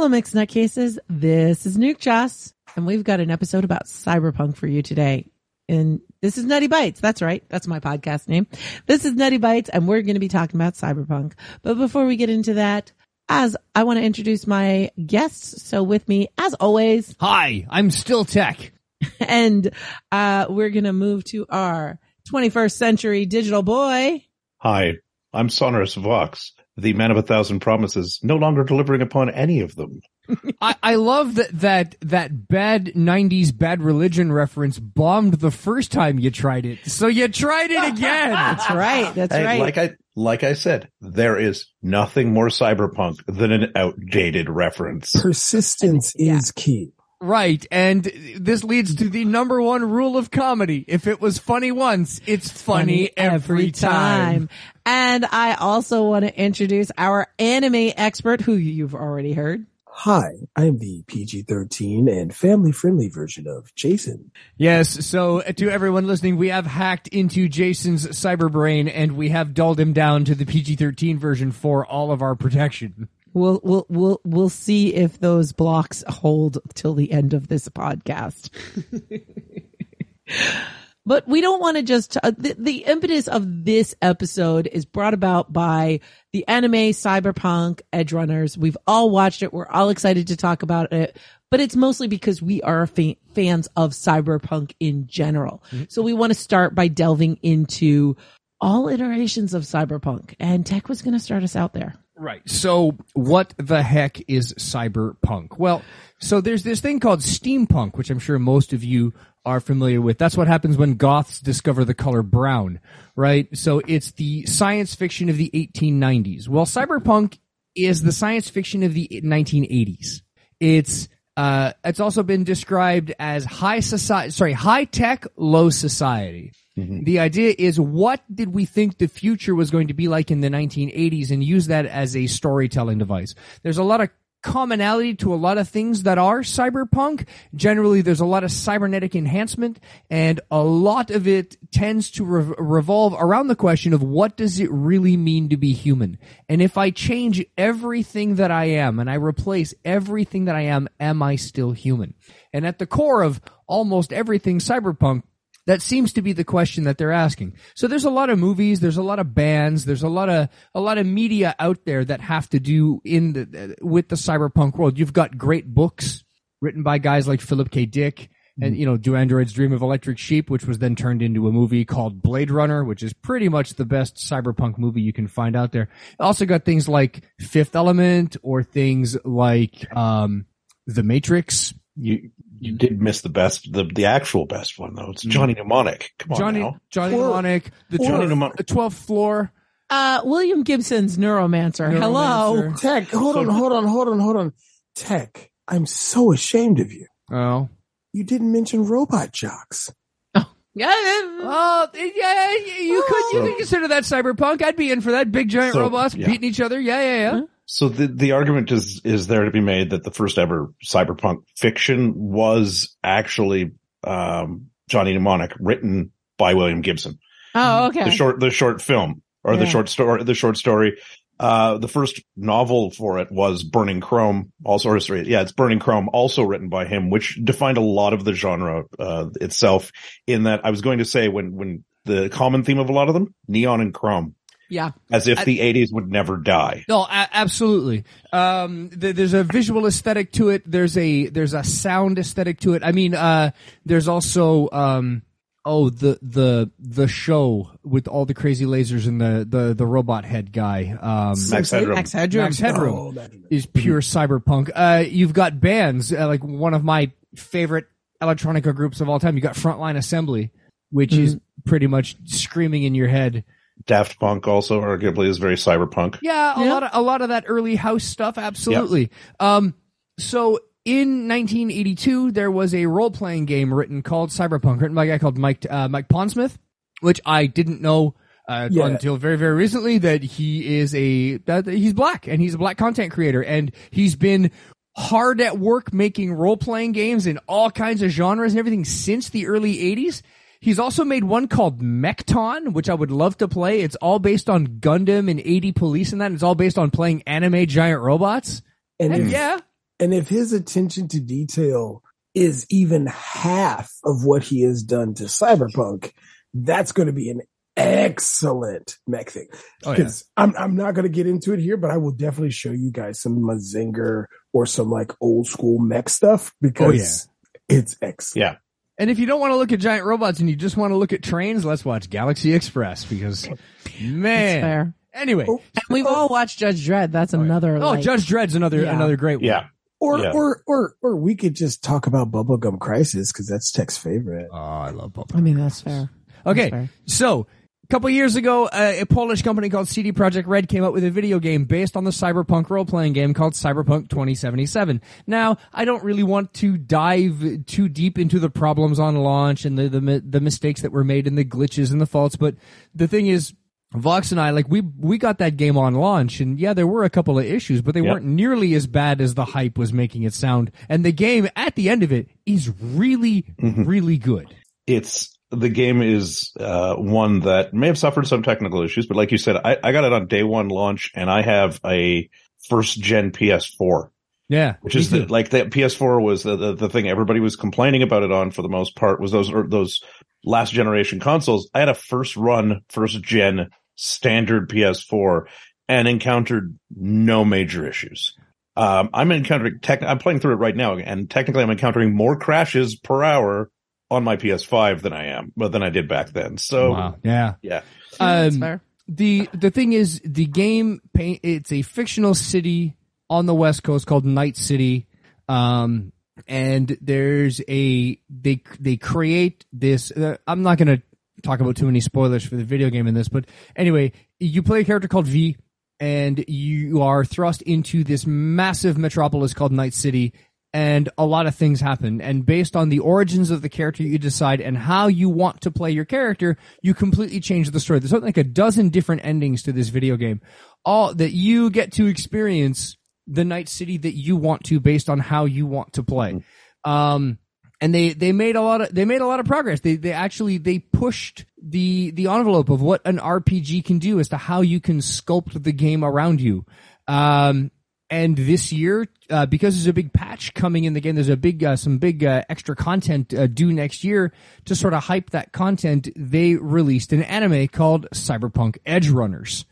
Hello, Mixed Nutcases. This is Nuke Joss, and we've got an episode about cyberpunk for you today. And this is Nutty Bites. That's right. That's my podcast name. This is Nutty Bites, and we're going to be talking about cyberpunk. But before we get into that, I want to introduce my guests. So with me, as always... Hi, I'm Still Tech. And we're going to move to our 21st century digital boy. Hi, I'm Sonorous Vox, the man of 1,000 promises, no longer delivering upon any of them. I love that bad 90s Bad Religion reference bombed the first time you tried it. So you tried it again. That's right. That's right. Like I said, there is nothing more cyberpunk than an outdated reference. Persistence is key. Right. And this leads to the number one rule of comedy. If it was funny once, it's funny every time. And I also want to introduce our anime expert who you've already heard. Hi, I'm the PG-13 and family-friendly version of Jason. Yes, so to everyone listening, we have hacked into Jason's cyberbrain, and we have dulled him down to the PG-13 version for all of our protection. We'll see if those blocks hold till the end of this podcast. But we don't want to just... the impetus of this episode is brought about by the anime Cyberpunk Edgerunners. We've all watched it. We're all excited to talk about it. But it's mostly because we are fans of cyberpunk in general. Mm-hmm. So we want to start by delving into all iterations of cyberpunk. And Tech was going to start us out there. Right. So what the heck is cyberpunk? Well, so there's this thing called steampunk, which I'm sure most of you are familiar with. That's what happens when goths discover the color brown, right? So it's the science fiction of the 1890s. Well, cyberpunk is the science fiction of the 1980s. It's also been described as high tech, low society. Mm-hmm. The idea is, what did we think the future was going to be like in the 1980s, and use that as a storytelling device. There's a lot of commonality to a lot of things that are cyberpunk. Generally, there's a lot of cybernetic enhancement, and a lot of it tends to revolve around the question of, what does it really mean to be human? And if I change everything that I am, and I replace everything that I am I still human? And at the core of almost everything cyberpunk, that seems to be the question that they're asking. So there's a lot of movies, there's a lot of bands, there's a lot of media out there that have to do with the cyberpunk world. You've got great books written by guys like Philip K. Dick and, Do Androids Dream of Electric Sheep, which was then turned into a movie called Blade Runner, which is pretty much the best cyberpunk movie you can find out there. Also got things like Fifth Element or things like The Matrix. You did miss the actual best one though. It's Johnny Mnemonic. Come on, Johnny Mnemonic. The 12th floor. William Gibson's Neuromancer. Hello, Tech. Hold on. Tech, I'm so ashamed of you. Oh, you didn't mention Robot Jocks. Oh, yeah. Oh, yeah. You could consider that cyberpunk. I'd be in for that. Big giant robots beating each other. Yeah. Mm-hmm. So the argument is there to be made that the first ever cyberpunk fiction was actually Johnny Mnemonic, written by William Gibson. Oh, okay. The short film or the short story. The first novel for it was Burning Chrome. It's Burning Chrome, also written by him, which defined a lot of the genre itself. In that, I was going to say when the common theme of a lot of them, neon and chrome. Yeah. As if the 80s would never die. No, absolutely. There's a visual aesthetic to it. There's a sound aesthetic to it. I mean, there's also, the show with all the crazy lasers and the robot head guy. Max Headroom. Oh, is pure cyberpunk. You've got bands, like one of my favorite electronica groups of all time. You got Frontline Assembly, which is pretty much screaming in your head. Daft Punk also arguably is very cyberpunk. Yeah, a lot of that early house stuff, absolutely. Yeah. So in 1982, there was a role-playing game written called Cyberpunk, written by a guy called Mike Pondsmith, which I didn't know until very, very recently that he's black, and he's a black content creator, and he's been hard at work making role-playing games in all kinds of genres and everything since the early 80s. He's also made one called Mechton, which I would love to play. It's all based on Gundam and AD Police and that. And it's all based on playing anime giant robots. And And if his attention to detail is even half of what he has done to Cyberpunk, that's going to be an excellent mech thing. Because I'm not going to get into it here, but I will definitely show you guys some Mazinger or some like old school mech stuff, because it's excellent. Yeah. And if you don't want to look at giant robots and you just want to look at trains, let's watch Galaxy Express, because, man. That's fair. Anyway. And we've all watched Judge Dredd. That's another. Oh, like, Judge Dredd's another great one. Yeah. Or we could just talk about Bubblegum Crisis, because that's Tech's favorite. Oh, I love Bubblegum. I mean, that's fair. Okay, that's fair. So a couple years ago, a Polish company called CD Projekt Red came up with a video game based on the cyberpunk role-playing game called Cyberpunk 2077. Now, I don't really want to dive too deep into the problems on launch and the mistakes that were made and the glitches and the faults, but the thing is, Vox and I, like, we got that game on launch, and yeah, there were a couple of issues, but they weren't nearly as bad as the hype was making it sound. And the game, at the end of it, is really, really good. The game is one that may have suffered some technical issues, but like you said, I got it on day one launch, and I have a first-gen PS4. Yeah. Which is, the PS4 was the thing everybody was complaining about it on for the most part, was those last generation consoles. I had a first gen standard PS4 and encountered no major issues. I'm playing through it right now, and technically I'm encountering more crashes per hour on my PS5 than I did back then. So wow. Yeah. That's fair. The thing is, the game it's a fictional city on the West Coast called Night City. And there's they create this, I'm not going to talk about too many spoilers for the video game in this, but anyway, you play a character called V, and you are thrust into this massive metropolis called Night City, and a lot of things happen. And based on the origins of the character you decide and how you want to play your character, you completely change the story. There's something like a dozen different endings to this video game. All that you get to experience the Night City that you want to, based on how you want to play. And they made a lot of progress. They pushed the envelope of what an RPG can do as to how you can sculpt the game around you. And this year, because there's a big patch coming in the game, there's some big extra content due next year to sort of hype that content. They released an anime called Cyberpunk Edgerunners.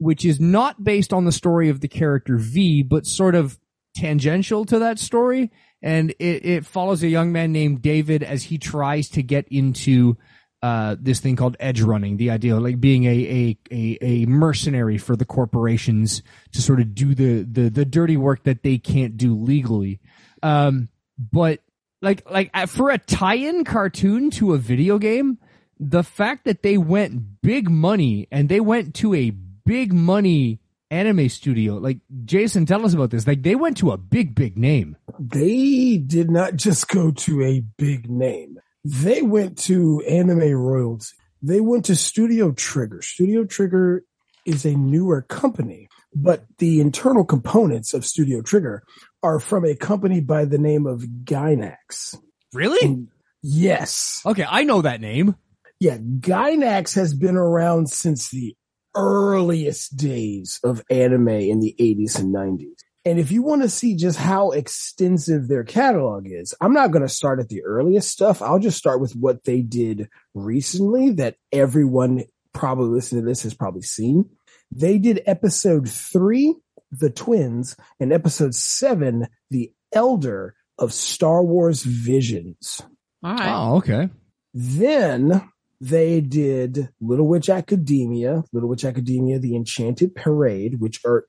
Which is not based on the story of the character V, but sort of tangential to that story. And it follows a young man named David as he tries to get into this thing called edge running, the idea of like being a mercenary for the corporations to sort of do the dirty work that they can't do legally. But like for a tie-in cartoon to a video game, the fact that they went big money and they went to a big money anime studio, like, Jason, tell us about this. Like, they went to a big name. They did not just go to a big name. They went to anime royalty. They went to Studio Trigger. Studio Trigger is a newer company, but the internal components of Studio Trigger are from a company by the name of Gainax. Really? And yes. Okay, I know that name. Yeah, Gainax has been around since the earliest days of anime in the 80s and 90s. And if you want to see just how extensive their catalog is, I'm not going to start at the earliest stuff. I'll just start with what they did recently that everyone probably listening to this has probably seen. They did episode 3, The Twins, and episode 7, The Elder of Star Wars Visions. All right. Oh, okay. Then they did Little Witch Academia, The Enchanted Parade, which are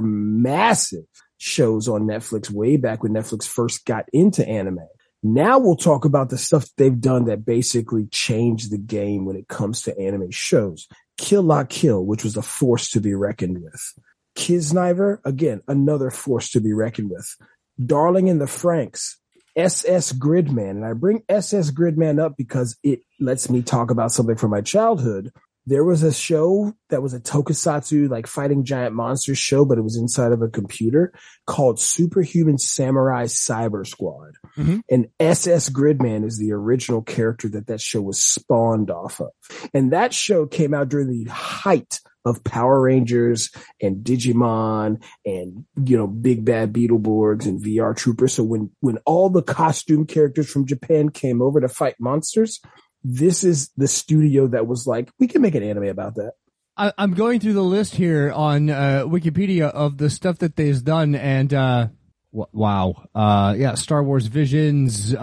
massive shows on Netflix way back when Netflix first got into anime. Now we'll talk about the stuff they've done that basically changed the game when it comes to anime shows. Kill La Kill, which was a force to be reckoned with. Kisniver, again, another force to be reckoned with. Darling in the Franxx. SSSGridman, and I bring SSSGridman up because it lets me talk about something from my childhood. There was a show that was a tokusatsu, like fighting giant monsters show, but it was inside of a computer, called Superhuman Samurai Cyber Squad. And SSSGridman is the original character that show was spawned off of. And that show came out during the height of Power Rangers and Digimon and, you know, Big Bad Beetleborgs and VR Troopers. So when all the costume characters from Japan came over to fight monsters, this is the studio that was like, we can make an anime about that. I'm going through the list here on Wikipedia of the stuff that they've done, and wow. Yeah, Star Wars Visions.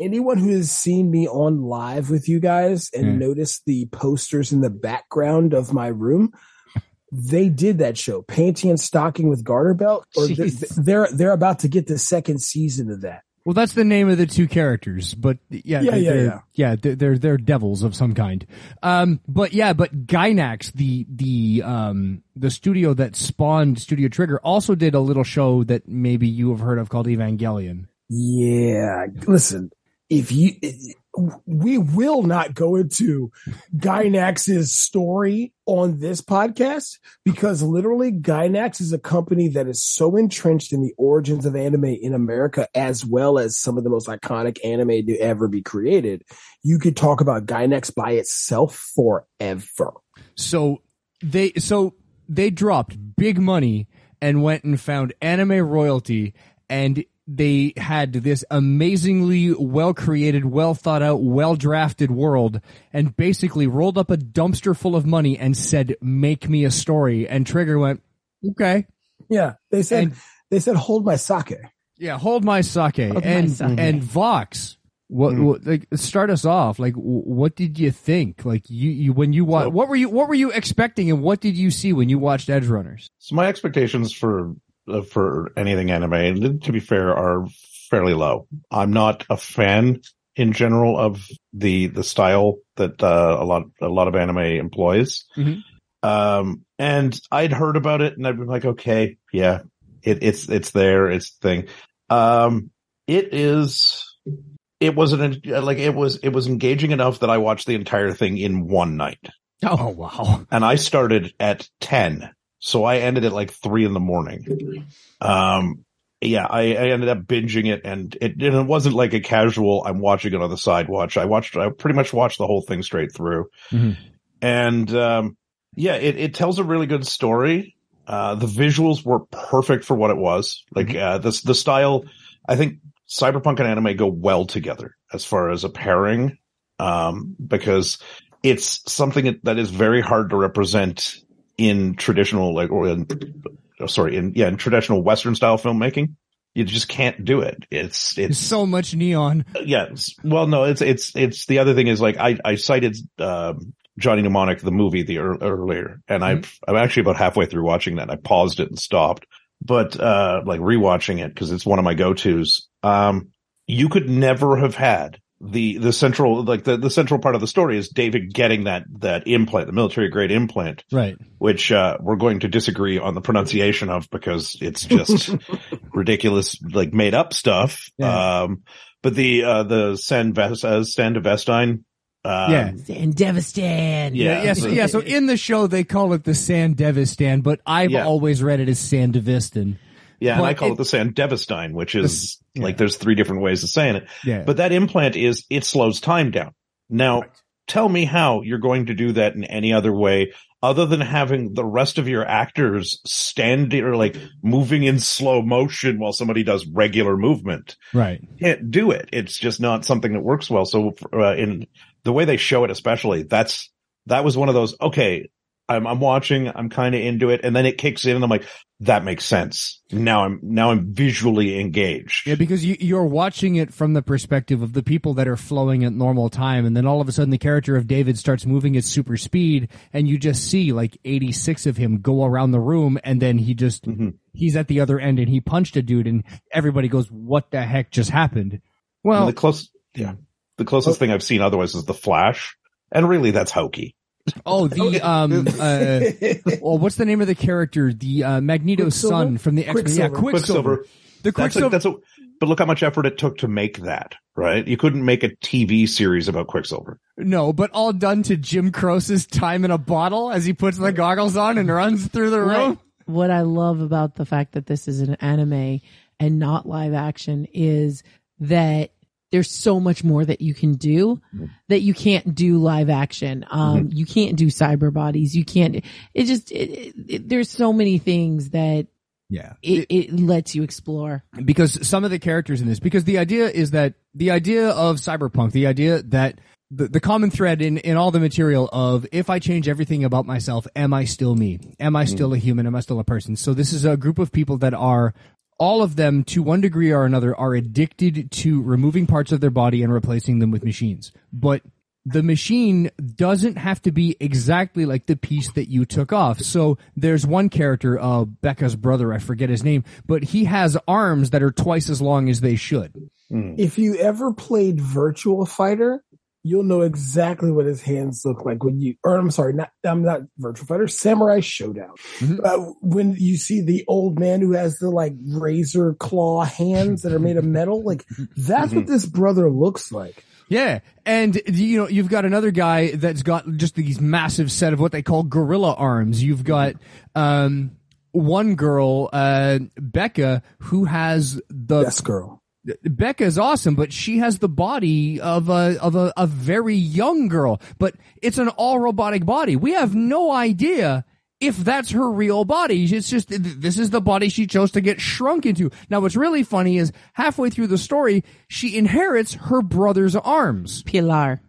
Anyone who has seen me on live with you guys and noticed the posters in the background of my room, they did that show, Panty & Stocking with Garter Belt, or they're about to get the second season of that. Well, that's the name of the two characters, but they're devils of some kind. But Gainax, the studio that spawned Studio Trigger, also did a little show that maybe you have heard of called Evangelion. Yeah, listen, we will not go into Gainax's story on this podcast, because literally Gainax is a company that is so entrenched in the origins of anime in America, as well as some of the most iconic anime to ever be created. You could talk about Gainax by itself forever. So they dropped big money and went and found anime royalty, and they had this amazingly well-created, well-thought-out, well-drafted world, and basically rolled up a dumpster full of money and said, make me a story. And Trigger went, okay. Yeah, they said, hold my sake. Yeah, hold my sake. And Vox, start us off. Like, what did you think? Like, you when you watched, what were you expecting, and what did you see when you watched Edgerunners? So my expectations for anything anime, to be fair, are fairly low. I'm not a fan in general of the style that a lot of anime employs. Mm-hmm. And I'd heard about it, and I'd been like, okay, yeah, it's there, it's the thing. It was engaging enough that I watched the entire thing in one night. Oh wow. And I started at 10. So I ended at like 3 a.m. I ended up binging it, and it wasn't like a casual, I'm watching it on the side watch. I pretty much watched the whole thing straight through. Mm-hmm. And, it tells a really good story. The visuals were perfect for what it was. Like, the style, I think cyberpunk and anime go well together as far as a pairing, because it's something that is very hard to represent in traditional, in traditional Western style filmmaking. You just can't do it. It's so much neon. Yes. Well, no, it's the other thing is, like, I cited, Johnny Mnemonic, the movie, earlier, and I'm actually about halfway through watching that. I paused it and stopped, but, rewatching it, 'cause it's one of my go-tos. You could never have had the central, like, the central part of the story is David getting that implant, the military grade implant, right? Which, we're going to disagree on the pronunciation of, because it's just ridiculous, like, made up stuff. Yeah. But the Sandevistan, Sandevistan. Yeah. So in the show they call it the Sandevistan, but I've always read it as Sandevistan. Yeah, and I call it the Sandevistan, which is there's 3 different ways of saying it. Yeah. But that implant it slows time down. Now, tell me how you're going to do that in any other way other than having the rest of your actors standing or like moving in slow motion while somebody does regular movement. Right. You can't do it. It's just not something that works well. So in the way they show it, especially, that was one of those, okay, I'm watching, I'm kind of into it, and then it kicks in, and I'm like, that makes sense. Now I'm visually engaged. Yeah, because you're watching it from the perspective of the people that are flowing at normal time, and then all of a sudden the character of David starts moving at super speed, and you just see like 86 of him go around the room, and then he just he's at the other end, and he punched a dude, and everybody goes, "What the heck just happened?" Well, the closest thing I've seen otherwise is the Flash, and really that's hokey. Oh, what's the name of the character? The Magneto's son from the X-Men. Yeah, Quicksilver. The Quicksilver. But look how much effort it took to make that, right? You couldn't make a TV series about Quicksilver. No, but all done to Jim Croce's time in a bottle as he puts the goggles on and runs through the room. What I love about the fact that this is an anime and not live action is that there's so much more that you can do that you can't do live action. You can't do cyber bodies. You can't, it just, there's so many things that it lets you explore. Because some of the characters in this, because the idea is that the idea of cyberpunk, the idea that the common thread in all the material of, if I change everything about myself, am I still me? Am I still a human? Am I still a person? So this is a group of people that are, all of them, to one degree or another, are addicted to removing parts of their body and replacing them with machines. But the machine doesn't have to be exactly like the piece that you took off. So there's one character, Becca's brother, I forget his name, but he has arms that are twice as long as they should. If you ever played Virtua Fighter, you'll know exactly what his hands look like when you, or I'm sorry, I'm not Virtua Fighter, Samurai Showdown. When you see the old man who has the like razor claw hands that are made of metal, like that's what this brother looks like. Yeah. And you know, you've got another guy that's got just these massive set of what they call gorilla arms. You've got, one girl, Becca, who has the best girl. Becca's awesome, but she has the body of a very young girl, but it's an all robotic body. We have no idea if that's her real body. It's just, this is the body she chose to get shrunk into. Now, what's really funny is halfway through the story, she inherits her brother's arms. Pilar.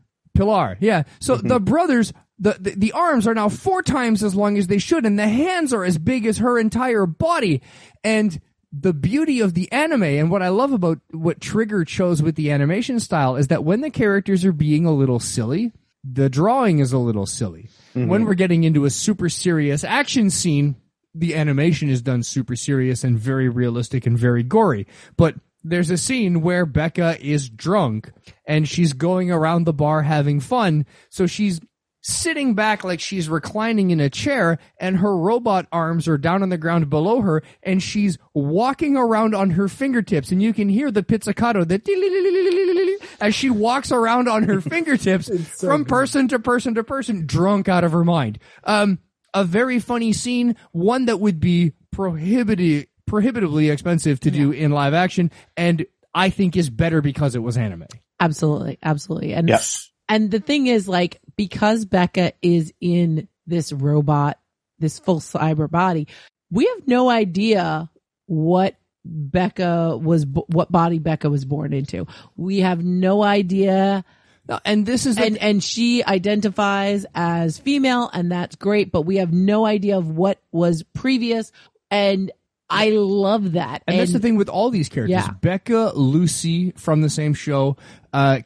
Yeah. So the brothers, the arms are now 4 times as long as they should, and the hands are as big as her entire body. And the beauty of the anime, and what I love about what Trigger chose with the animation style, is that when the characters are being a little silly, the drawing is a little silly. When we're getting into a super serious action scene, the animation is done super serious and very realistic and very gory. But there's a scene where Becca is drunk and she's going around the bar having fun. So she's sitting back like she's reclining in a chair, and her robot arms are down on the ground below her, and she's walking around on her fingertips, and you can hear the pizzicato as she walks around on her fingertips from person to person to person, drunk out of her mind. A very funny scene, one that would be prohibitively expensive to do in live action, and I think is better because it was anime. Absolutely. And yes. And the thing is, like, because Becca is in this robot, this full cyber body, we have no idea what body Becca was born into. We have no idea. And this is, and she identifies as female, and that's great, but we have no idea of what was previous. And I love that. And that's the thing with all these characters. Yeah. Becca, Lucy from the same show,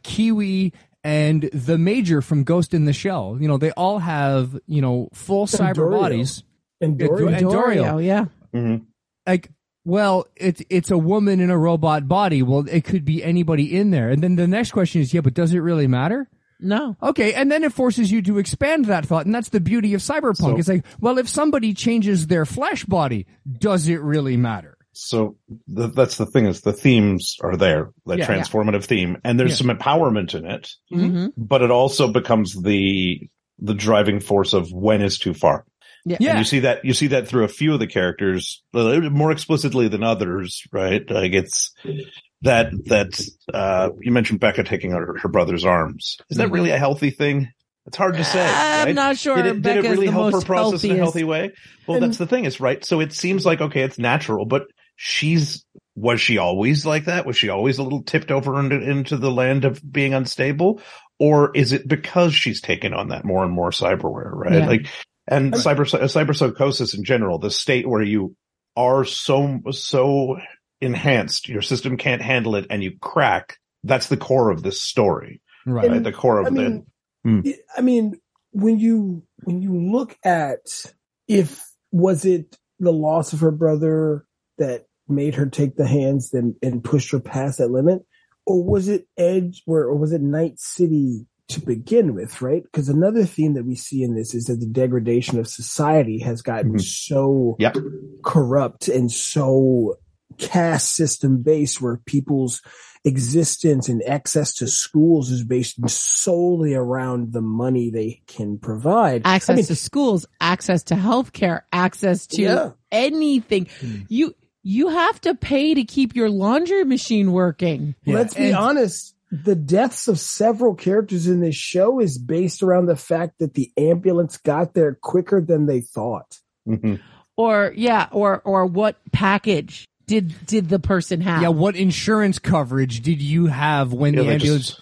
Kiwi, and the Major from Ghost in the Shell. You know, they all have, you know, full cyber bodies. And Dorio, yeah. Like, well, it's a woman in a robot body. Well, it could be anybody in there. And then the next question is, yeah, but does it really matter? No. Okay, and then it forces you to expand that thought, and that's the beauty of cyberpunk. So, it's like, well, if somebody changes their flesh body, does it really matter? So that's the thing, is the themes are there, the transformative theme, and there's some empowerment in it, but it also becomes the driving force of when is too far. And you see that through a few of the characters more explicitly than others, right? Like it's that you mentioned Becca taking her brother's arms. Is that really a healthy thing? It's hard to say. I'm not sure. Did it really help her process in a healthy way? Well, that's the thing, is right. So it seems like, okay, it's natural, but was she always like that? Was she always a little tipped over into the land of being unstable? Or is it because she's taken on that more and more cyberware, right? Yeah. Like, and cyberpsychosis in general, the state where you are so enhanced, your system can't handle it and you crack. That's the core of this story, right? And, the core of I mean, when you look at was it the loss of her brother that made her take the hands and pushed her past that limit, or was it Night City to begin with, right? Because another theme that we see in this is that the degradation of society has gotten so corrupt and so caste system based, where people's existence and access to schools is based solely around the money they can provide. Access to schools, access to healthcare, access to anything. You have to pay to keep your laundry machine working. Let's be honest. the deaths of several characters in this show is based around the fact that the ambulance got there quicker than they thought. Mm-hmm. Or what package did the person have? Yeah, what insurance coverage did you have when the ambulance...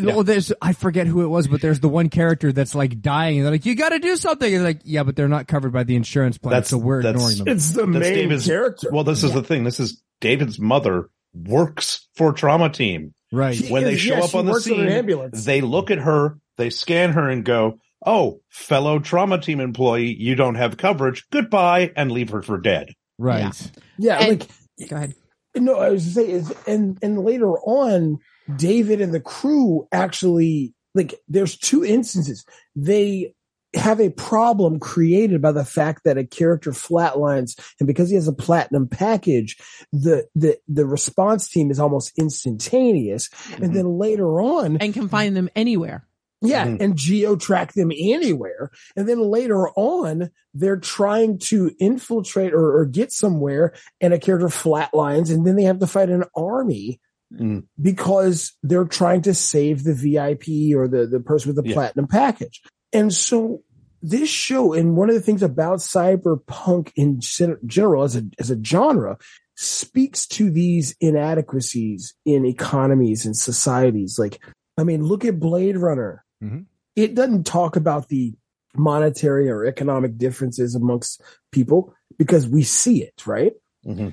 Well, there's, I forget who it was, but there's the one character that's like dying and they're like, you gotta do something. And they're like, yeah, but they're not covered by the insurance plan. So we're ignoring them. It's the main character. Well, this is the thing. This is David's mother works for trauma team. Right. When they show up on the scene, they look at her, they scan her and go, oh, fellow trauma team employee, you don't have coverage. Goodbye. And leave her for dead. Right. Yeah. Go ahead. No, I was going to say, and later on, David and the crew actually, there's two instances. They have a problem created by the fact that a character flatlines, and because he has a platinum package, the response team is almost instantaneous. Mm-hmm. And then later on... And can find them anywhere. Yeah, mm-hmm. And geo-track them anywhere. And then later on, they're trying to infiltrate or get somewhere, and a character flatlines, and then they have to fight an army. Mm. Because they're trying to save the VIP or the person with the platinum package. And so this show, and one of the things about cyberpunk in general as a genre, speaks to these inadequacies in economies and societies. Look at Blade Runner. Mm-hmm. It doesn't talk about the monetary or economic differences amongst people because we see it, right? Mm-hmm.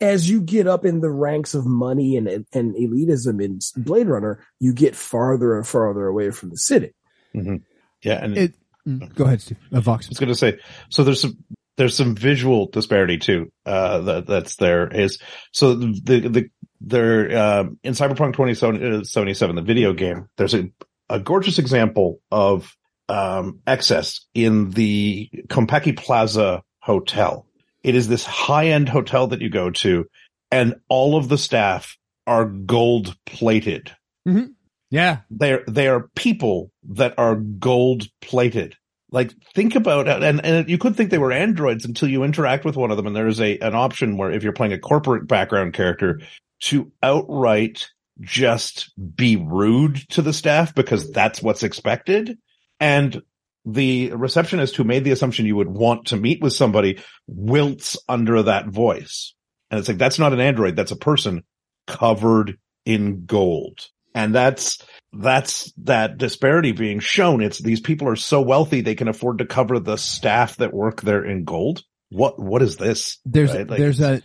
As you get up in the ranks of money and elitism in Blade Runner, you get farther and farther away from the city. Mm-hmm. Yeah, and go ahead, Steve. Vox. I was going to say, so there's some visual disparity too. That's there is. So there in Cyberpunk 2077, the video game, there's a gorgeous example of excess in the Konpeki Plaza hotel. It is this high-end hotel that you go to, and all of the staff are gold-plated. Mm-hmm. Yeah. They are people that are gold-plated. Think about it, and you could think they were androids until you interact with one of them, and there is an option where if you're playing a corporate background character to outright just be rude to the staff because that's what's expected, and the receptionist who made the assumption you would want to meet with somebody wilts under that voice. And it's that's not an android. That's a person covered in gold. And that's that disparity being shown. It's these people are so wealthy, they can afford to cover the staff that work there in gold. What is this? There's, right?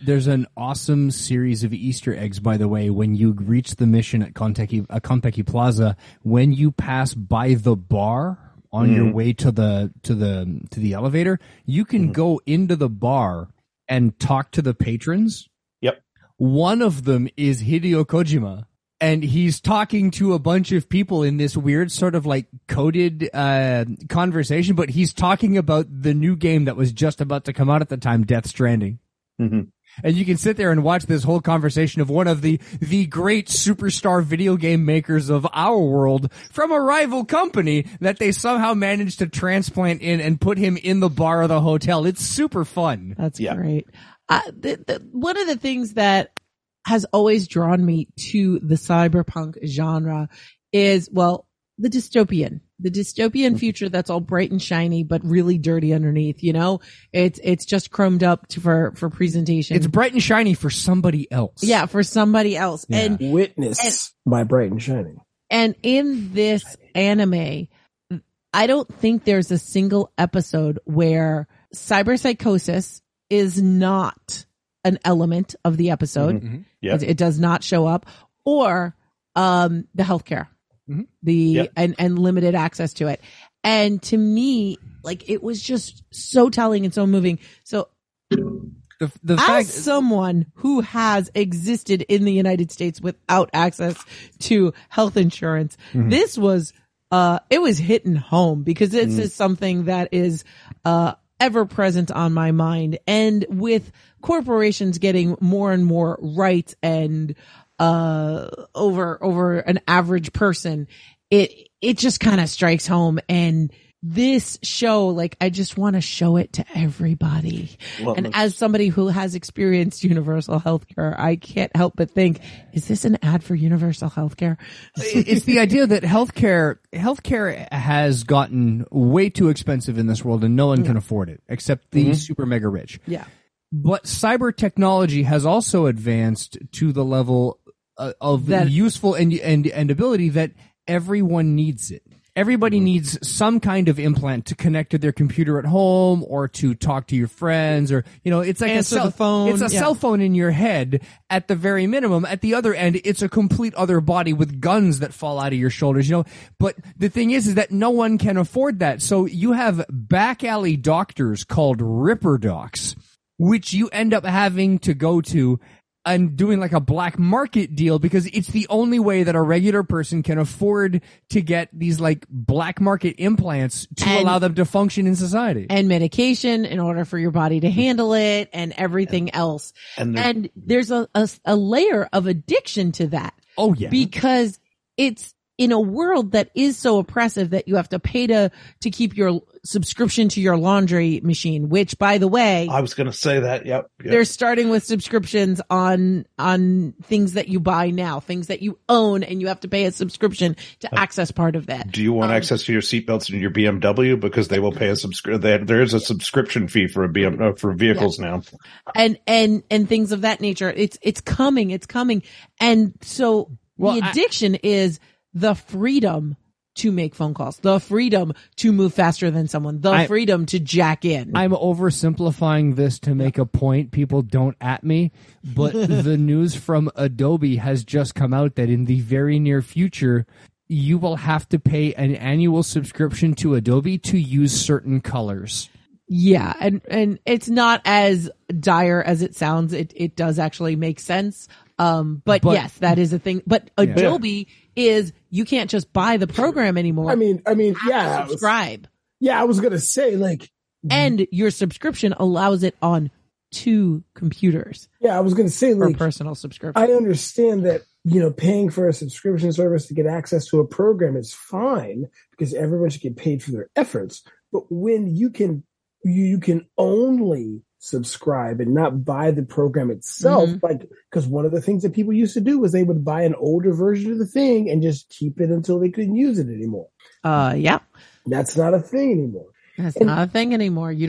There's an awesome series of Easter eggs, by the way, when you reach the mission at Konpeki Plaza, when you pass by the bar, on your way to the elevator, you can go into the bar and talk to the patrons. Yep. One of them is Hideo Kojima, and he's talking to a bunch of people in this weird sort of coded conversation, but he's talking about the new game that was just about to come out at the time, Death Stranding. Mm-hmm. And you can sit there and watch this whole conversation of one of the great superstar video game makers of our world from a rival company that they somehow managed to transplant in and put him in the bar of the hotel. It's super fun. That's great. One of the things that has always drawn me to the cyberpunk genre is, the dystopian future that's all bright and shiny, but really dirty underneath, it's just chromed up for presentation. It's bright and shiny for somebody else. Yeah. For somebody else. Yeah. And witness my bright and shiny. And in this anime, I don't think there's a single episode where cyberpsychosis is not an element of the episode. Mm-hmm. Yep. It does not show up, or, the healthcare. Mm-hmm. And limited access to it. And to me, it was just so telling and so moving. So the fact, as someone who has existed in the United States without access to health insurance, this was, it was hitting home because this is something that is, ever present on my mind. And with corporations getting more and more rights and, over an average person, it just kind of strikes home. And this show, like, I just want to show it to everybody. Well, and as somebody who has experienced universal healthcare, I can't help but think, is this an ad for universal healthcare? It's the idea that healthcare has gotten way too expensive in this world and no one can afford it except the super mega rich. Yeah. But cyber technology has also advanced to the level of that, useful and ability that everyone needs it. Everybody needs some kind of implant to connect to their computer at home or to talk to your friends, or, you know, it's like answer a cell phone. It's a cell phone in your head at the very minimum. At the other end, it's a complete other body with guns that fall out of your shoulders, you know. But the thing is that no one can afford that. So you have back alley doctors called Ripper Docs, which you end up having to go to and doing like a black market deal, because it's the only way that a regular person can afford to get these like black market implants to allow them to function in society. And medication in order for your body to handle it and everything else. And there's a layer of addiction to that. Oh yeah. Because it's in a world that is so oppressive that you have to pay to keep your subscription to your laundry machine, which, by the way, I was going to say that. Yep. They're starting with subscriptions on things that you buy now, things that you own, and you have to pay a subscription to access part of that. Do you want access to your seatbelts and your BMW? Because they will pay a subscription. There is a subscription fee for for vehicles now, and things of that nature. It's coming, and so the addiction is the freedom to make phone calls, the freedom to move faster than someone, the freedom to jack in. I'm oversimplifying this to make a point. People don't at me, but the news from Adobe has just come out that in the very near future, you will have to pay an annual subscription to Adobe to use certain colors. Yeah, and it's not as dire as it sounds. It does actually make sense. But yes, that is a thing. But Adobe is, you can't just buy the program anymore. I mean, yeah, subscribe. I was going to say, like, and your subscription allows it on two computers. Yeah, I was going to say, like, personal subscription. I understand that, you know, paying for a subscription service to get access to a program is fine because everyone should get paid for their efforts. But when you can only subscribe and not buy the program itself, like, because one of the things that people used to do was they would buy an older version of the thing and just keep it until they couldn't use it anymore. That's not a thing anymore. You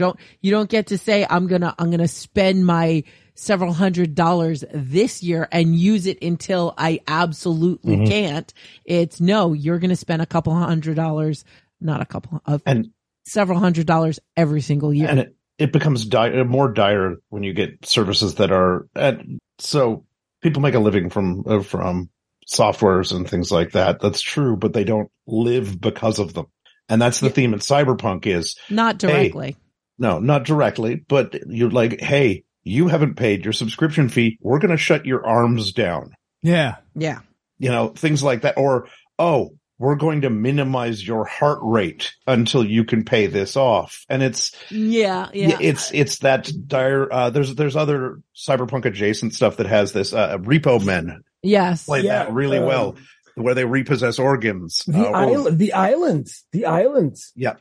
don't get to say, I'm gonna spend my several $100s this year and use it until I absolutely can't. It's no, you're gonna spend a couple $100, not a couple of, and several $100s every single year. And it becomes more dire when you get services that are so people make a living from softwares and things like that. That's true, but they don't live because of them. And that's the theme in Cyberpunk is not directly. Not directly, but you're like, hey, you haven't paid your subscription fee. We're going to shut your arms down. Yeah. Yeah. You know, things like that. Or, we're going to minimize your heart rate until you can pay this off. And it's that dire, there's other cyberpunk adjacent stuff that has this, Repo Men. Yes. Play that really well, where they repossess organs. The island. Yeah.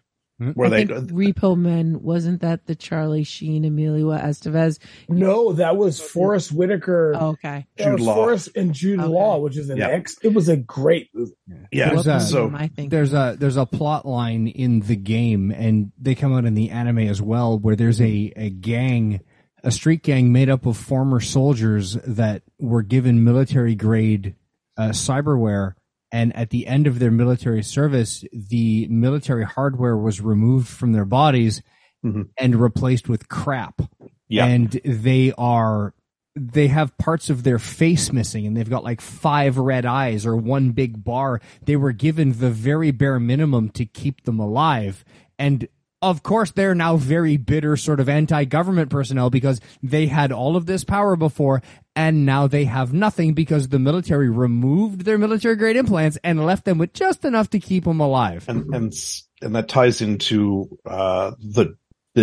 Where I think Repo Men, wasn't that the Charlie Sheen, Emilio Estevez? No, that was Forrest Whitaker. Oh, okay, Jude Law. Forrest and Jude Law, which is an ex. It was a great movie. Yeah, there's a plot line in the game, and they come out in the anime as well, where there's a gang, a street gang made up of former soldiers that were given military grade cyberware. And at the end of their military service, the military hardware was removed from their bodies and replaced with crap. Yeah. And they have parts of their face missing, and they've got like 5 red eyes or one big bar. They were given the very bare minimum to keep them alive. And of course, they're now very bitter sort of anti-government personnel because they had all of this power before, and now they have nothing because the military removed their military-grade implants and left them with just enough to keep them alive. And that ties into the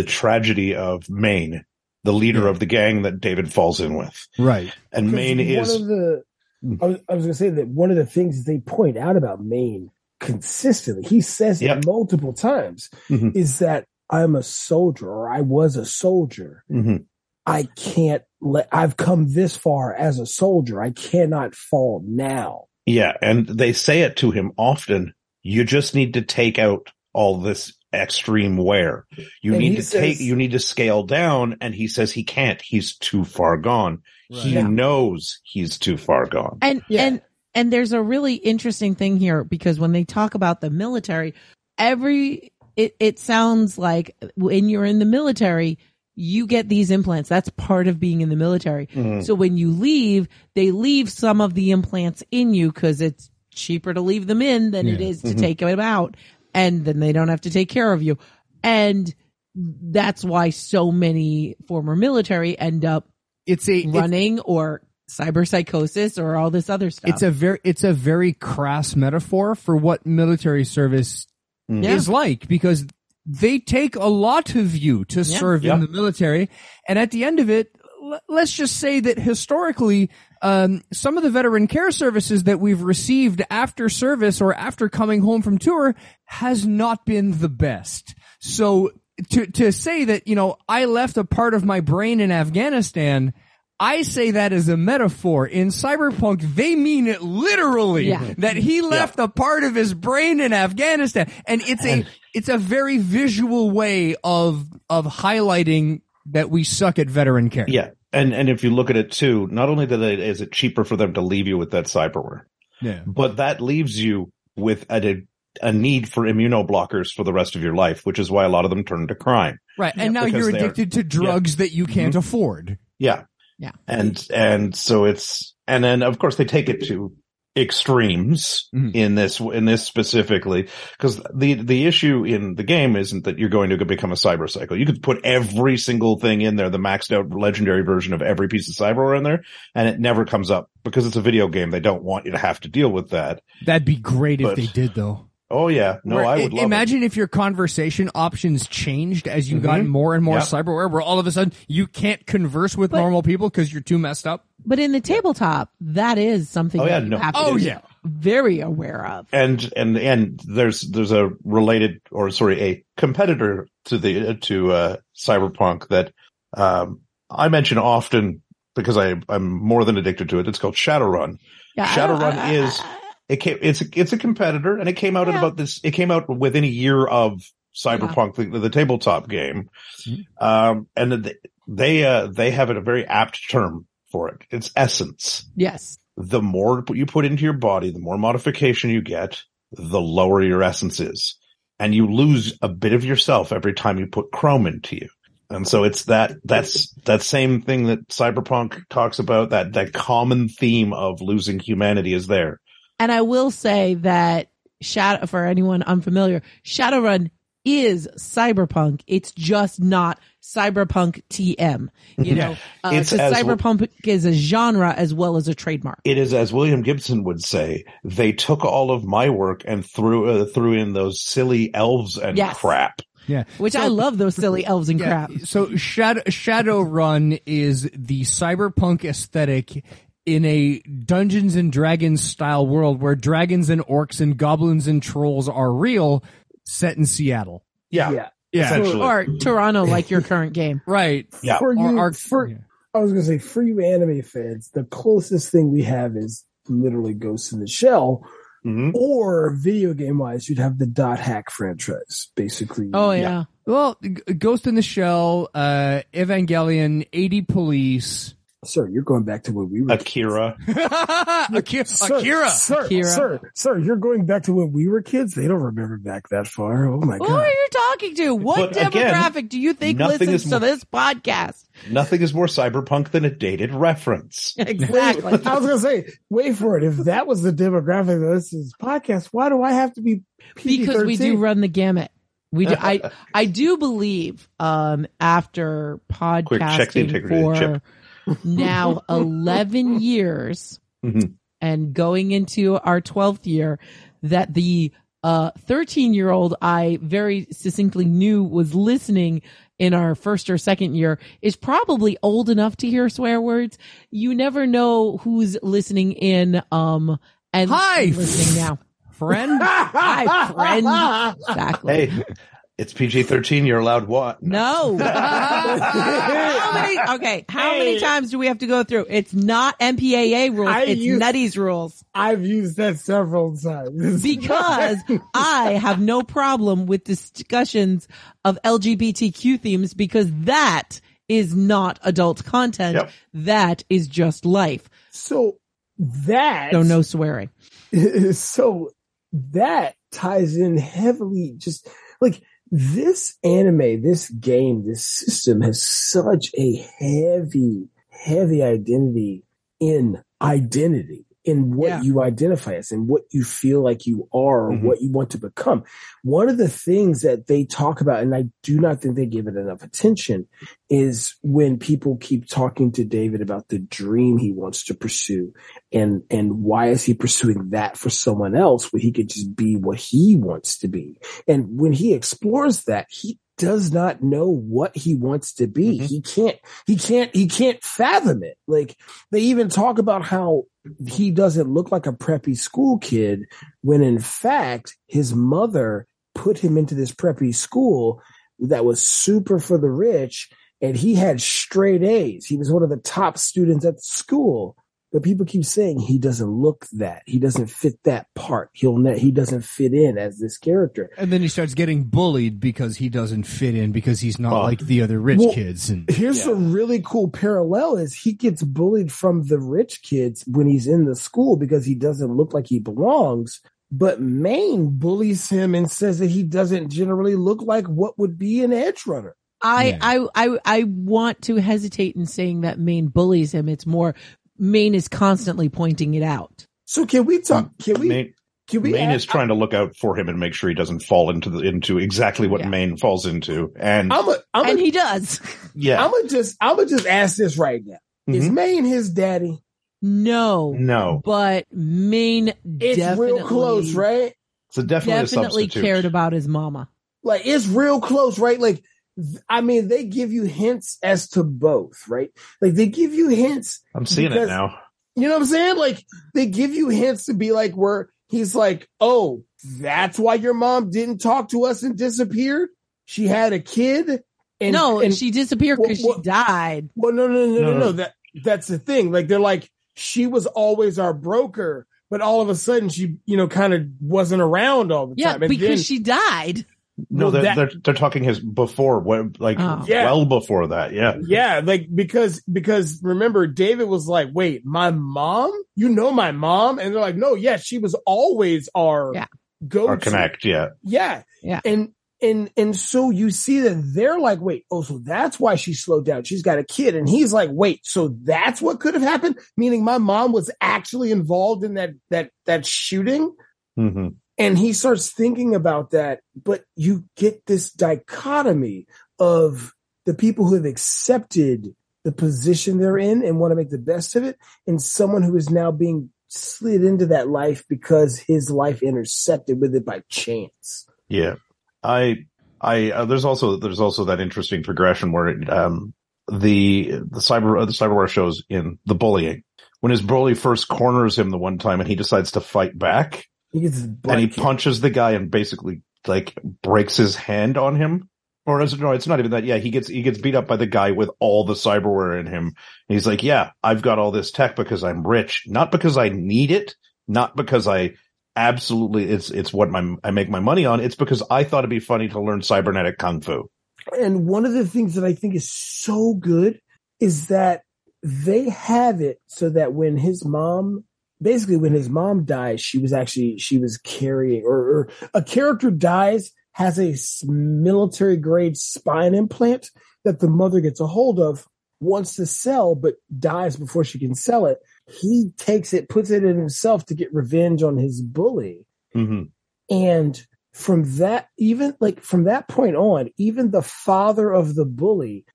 tragedy of Maine, the leader of the gang that David falls in with. Right. And Maine is... I was going to say that one of the things they point out about Maine consistently, he says it multiple times, is that I'm a soldier, or I was a soldier. I can't I've come this far as a soldier. I cannot fall now. Yeah, and they say it to him often. You just need to take out all this extreme wear. You need to scale down, and he says he can't. He's too far gone. Right. He knows he's too far gone. And there's a really interesting thing here, because when they talk about the military, it sounds like when you're in the military, you get these implants. That's part of being in the military. So when you leave, they leave some of the implants in you because it's cheaper to leave them in than it is to take them out. And then they don't have to take care of you. And that's why so many former military end up running or cyberpsychosis or all this other stuff. It's a very crass metaphor for what military service is like, because they take a lot of you to serve in the military. And at the end of it, let's just say that historically, some of the veteran care services that we've received after service or after coming home from tour has not been the best. So to say that, I left a part of my brain in Afghanistan, I say that as a metaphor. In Cyberpunk, they mean it literally, that he left a part of his brain in Afghanistan. And it's a very visual way of highlighting that we suck at veteran care. Yeah. And if you look at it too, not only is it cheaper for them to leave you with that cyberware, but that leaves you with a need for immunoblockers for the rest of your life, which is why a lot of them turn to crime. Right. And now you're addicted to drugs that you can't afford. Yeah. Yeah. And so then of course they take it to extremes in this specifically, because the issue in the game isn't that you're going to become a cyber psycho. You could put every single thing in there, the maxed out legendary version of every piece of cyberware in there, and it never comes up because it's a video game. They don't want you to have to deal with that. That'd be great if they did, though. Oh yeah, no, I would love. Imagine if your conversation options changed as you got more and more cyberware, where all of a sudden you can't converse with normal people because you're too messed up. But in the tabletop, that is something you have to be very aware of. And there's a competitor to Cyberpunk that I mention often because I'm more than addicted to it. It's called Shadowrun. Yeah, Shadowrun is. It's a competitor, and it came out It came out within a year of Cyberpunk, the tabletop game, and they have a very apt term for it. It's essence. Yes. The more you put into your body, the more modification you get, the lower your essence is, and you lose a bit of yourself every time you put chrome into you. And so it's that same thing that Cyberpunk talks about. That common theme of losing humanity is there. And I will say that for anyone unfamiliar, Shadowrun is Cyberpunk. It's just not Cyberpunk TM. Cyberpunk is a genre as well as a trademark. It is, as William Gibson would say, they took all of my work and threw in those silly elves and crap. Yeah, which I love those silly elves and crap. So Shadowrun is the Cyberpunk aesthetic in a Dungeons and Dragons style world where dragons and orcs and goblins and trolls are real, set in Seattle. Essentially. Or Toronto, like your current game. Right. Yeah. I was going to say, for you anime fans, the closest thing we have is literally Ghost in the Shell, or video game wise, you'd have the .hack franchise, basically. Oh, yeah. Well, Ghost in the Shell, Evangelion, AD Police. Sir, you're going back to what we were kids. Sir, you're going back to when we were kids. They don't remember back that far. Oh my God. Who are you talking to? What demographic do you think listens to this podcast? Nothing is more cyberpunk than a dated reference. Exactly. I was going to say, wait for it. If that was the demographic of this podcast, why do I have to be PG-13? Because we do run the gamut. We do. I do believe, after podcasting now 11 years and going into our 12th year, that the 13-year-old I very succinctly knew was listening in our first or second year is probably old enough to hear swear words. You never know who's listening in and listening now. friend. My friend. Exactly. Hey, it's PG-13. You're allowed what? No. How many times do we have to go through? It's not MPAA rules. It's Nutty's rules. I've used that several times. Because I have no problem with discussions of LGBTQ themes, because that is not adult content. Yep. That is just life. So no swearing. So that ties in heavily, just like this anime, this game, this system has such a heavy, heavy identity in what you identify as and what you feel like you are or what you want to become. One of the things that they talk about, and I do not think they give it enough attention, is when people keep talking to David about the dream he wants to pursue and why is he pursuing that for someone else when he could just be what he wants to be. And when he explores that, he does not know what he wants to be. He can't fathom it. Like, they even talk about how he doesn't look like a preppy school kid when in fact his mother put him into this preppy school that was super for the rich, and he had straight A's. He was one of the top students at the school, but people keep saying he doesn't look that. He doesn't fit that part. He doesn't fit in as this character. And then he starts getting bullied because he doesn't fit in, because he's not like the other rich kids. And here's a really cool parallel is he gets bullied from the rich kids when he's in the school because he doesn't look like he belongs. But Maine bullies him and says that he doesn't generally look like what would be an edgerunner. I want to hesitate in saying that Maine bullies him. It's more Maine is constantly pointing it out. So can we talk? Can we? Maine is trying to look out for him and make sure he doesn't fall into exactly what Maine falls into, and he does. Yeah, I'm gonna just ask this right now: is Maine his daddy? No. But Maine, it's real close, right? So definitely cared about his mama. Like, it's real close, right? Like, I mean, they give you hints as to both, right? Like, they give you hints. I'm seeing it now. You know what I'm saying? Like, they give you hints to be like, where he's like, oh, that's why your mom didn't talk to us and disappeared. She had a kid. And she disappeared because she died. Well, no. That's the thing. Like, they're like, she was always our broker, but all of a sudden she, kind of wasn't around all the time. Yeah, because she died. No, they're talking his before, like well before that, like because remember, David was like, "Wait, my mom? You know my mom?" And they're like, "No, she was always our go-to, our connect, and so you see that they're like, "Wait, oh, so that's why she slowed down. She's got a kid," and he's like, "Wait, so that's what could have happened? Meaning, my mom was actually involved in that shooting." Mm-hmm. And he starts thinking about that, but you get this dichotomy of the people who have accepted the position they're in and want to make the best of it, and someone who is now being slid into that life because his life intersected with it by chance. Yeah, there's also that interesting progression where the cyberware shows in the bullying, when his bully first corners him the one time and he decides to fight back. He punches the guy and basically like breaks his hand on him. Or it's not even that. Yeah, he gets beat up by the guy with all the cyberware in him. And he's like, yeah, I've got all this tech because I'm rich, not because I need it, not because I absolutely it's what I make my money on. It's because I thought it'd be funny to learn cybernetic kung fu. And one of the things that I think is so good is that they have it so that when his mom. Basically, when his mom dies, she was carrying, or a character dies, has a military grade spine implant that the mother gets a hold of, wants to sell, but dies before she can sell it. He takes it, puts it in himself to get revenge on his bully. Mm-hmm. And from that point on, even the father of the bully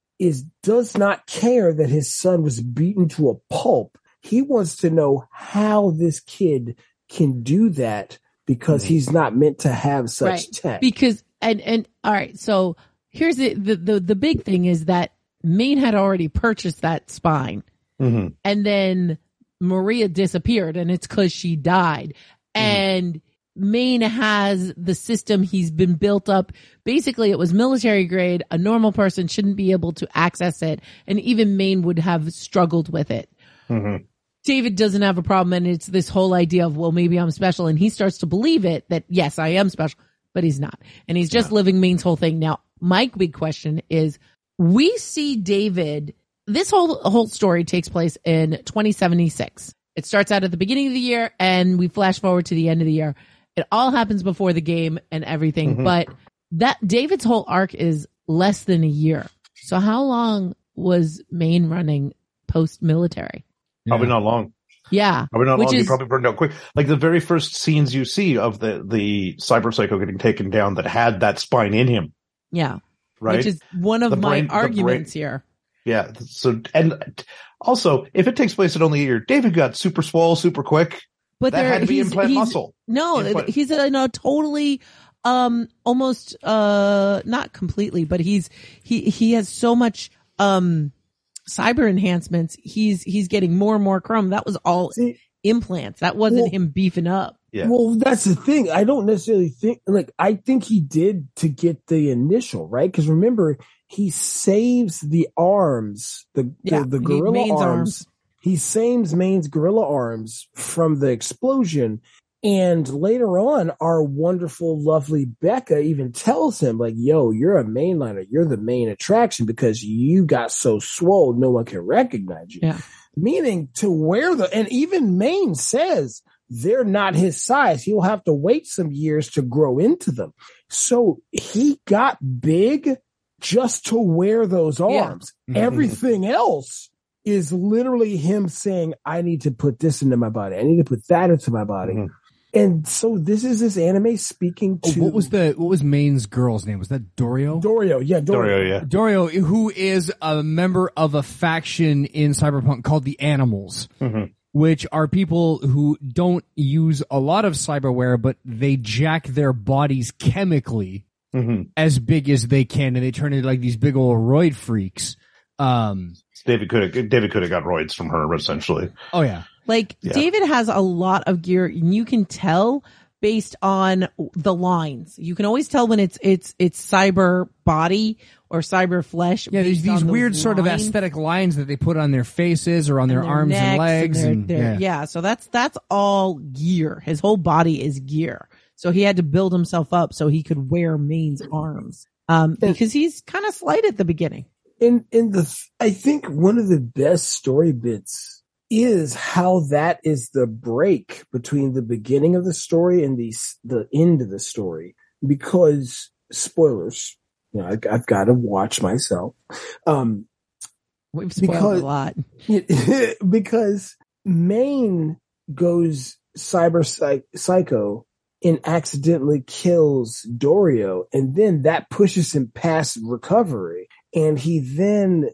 does not care that his son was beaten to a pulp. He wants to know how this kid can do that because he's not meant to have such tech. Because all right, so here's the big thing is that Maine had already purchased that spine, and then Maria disappeared, and it's because she died, and Maine has the system he's been built up. Basically, it was military grade. A normal person shouldn't be able to access it. And even Maine would have struggled with it. Mm-hmm. David doesn't have a problem. And it's this whole idea of, well, maybe I'm special. And he starts to believe it, that yes, I am special, but he's not. And he's just living Maine's whole thing. Now, my big question is, we see David, this whole story takes place in 2076. It starts out at the beginning of the year and we flash forward to the end of the year. It all happens before the game and everything. Mm-hmm. But that David's whole arc is less than a year. So how long was Maine running post-military? Probably not long. Yeah. Probably not long. He probably burned out quick. Like the very first scenes you see of the cyber psycho getting taken down that had that spine in him. Yeah. Right. Which is one of my arguments here. Yeah. So, and also, if it takes place at only a year, David got super swole, super quick. But that had to be implant muscle. No, he's in a totally, almost, not completely, but he has so much, cyber enhancements. He's getting more and more chrome. That was all implants. That wasn't him beefing up. Yeah. Well, that's the thing. I don't necessarily think, like, I think he did to get the initial, right? Because remember, he saves the arms, the gorilla arms. He saves Maine's gorilla arms from the explosion. And later on, our wonderful, lovely Becca even tells him, like, yo, you're a mainliner. You're the main attraction because you got so swole, no one can recognize you. Yeah. Meaning to where and even Maine says they're not his size. He'll have to wait some years to grow into them. So he got big just to wear those arms. Yeah. Everything else is literally him saying, I need to put this into my body. I need to put that into my body. Mm-hmm. And so this is this anime speaking to... What was Maine's girl's name? Was that Dorio? Dorio. Dorio, who is a member of a faction in Cyberpunk called the Animals, mm-hmm. which are people who don't use a lot of cyberware, but they jack their bodies chemically mm-hmm. as big as they can, and they turn into like these big old roid freaks. David could have got roids from her, essentially. Oh, yeah. Like, yeah. David has a lot of gear, and you can tell based on the lines. You can always tell when it's cyber body or cyber flesh. Yeah, there's these weird lines, sort of aesthetic lines that they put on their faces or on their arms and legs. So that's all gear. His whole body is gear. So he had to build himself up so he could wear Maine's arms because he's kind of slight at the beginning. I think one of the best story bits is how that is the break between the beginning of the story and the end of the story. Because spoilers, you know, I've got to watch myself. We've spoiled a lot because Maine goes cyber psycho. And accidentally kills Dorio, and then that pushes him past recovery, and he then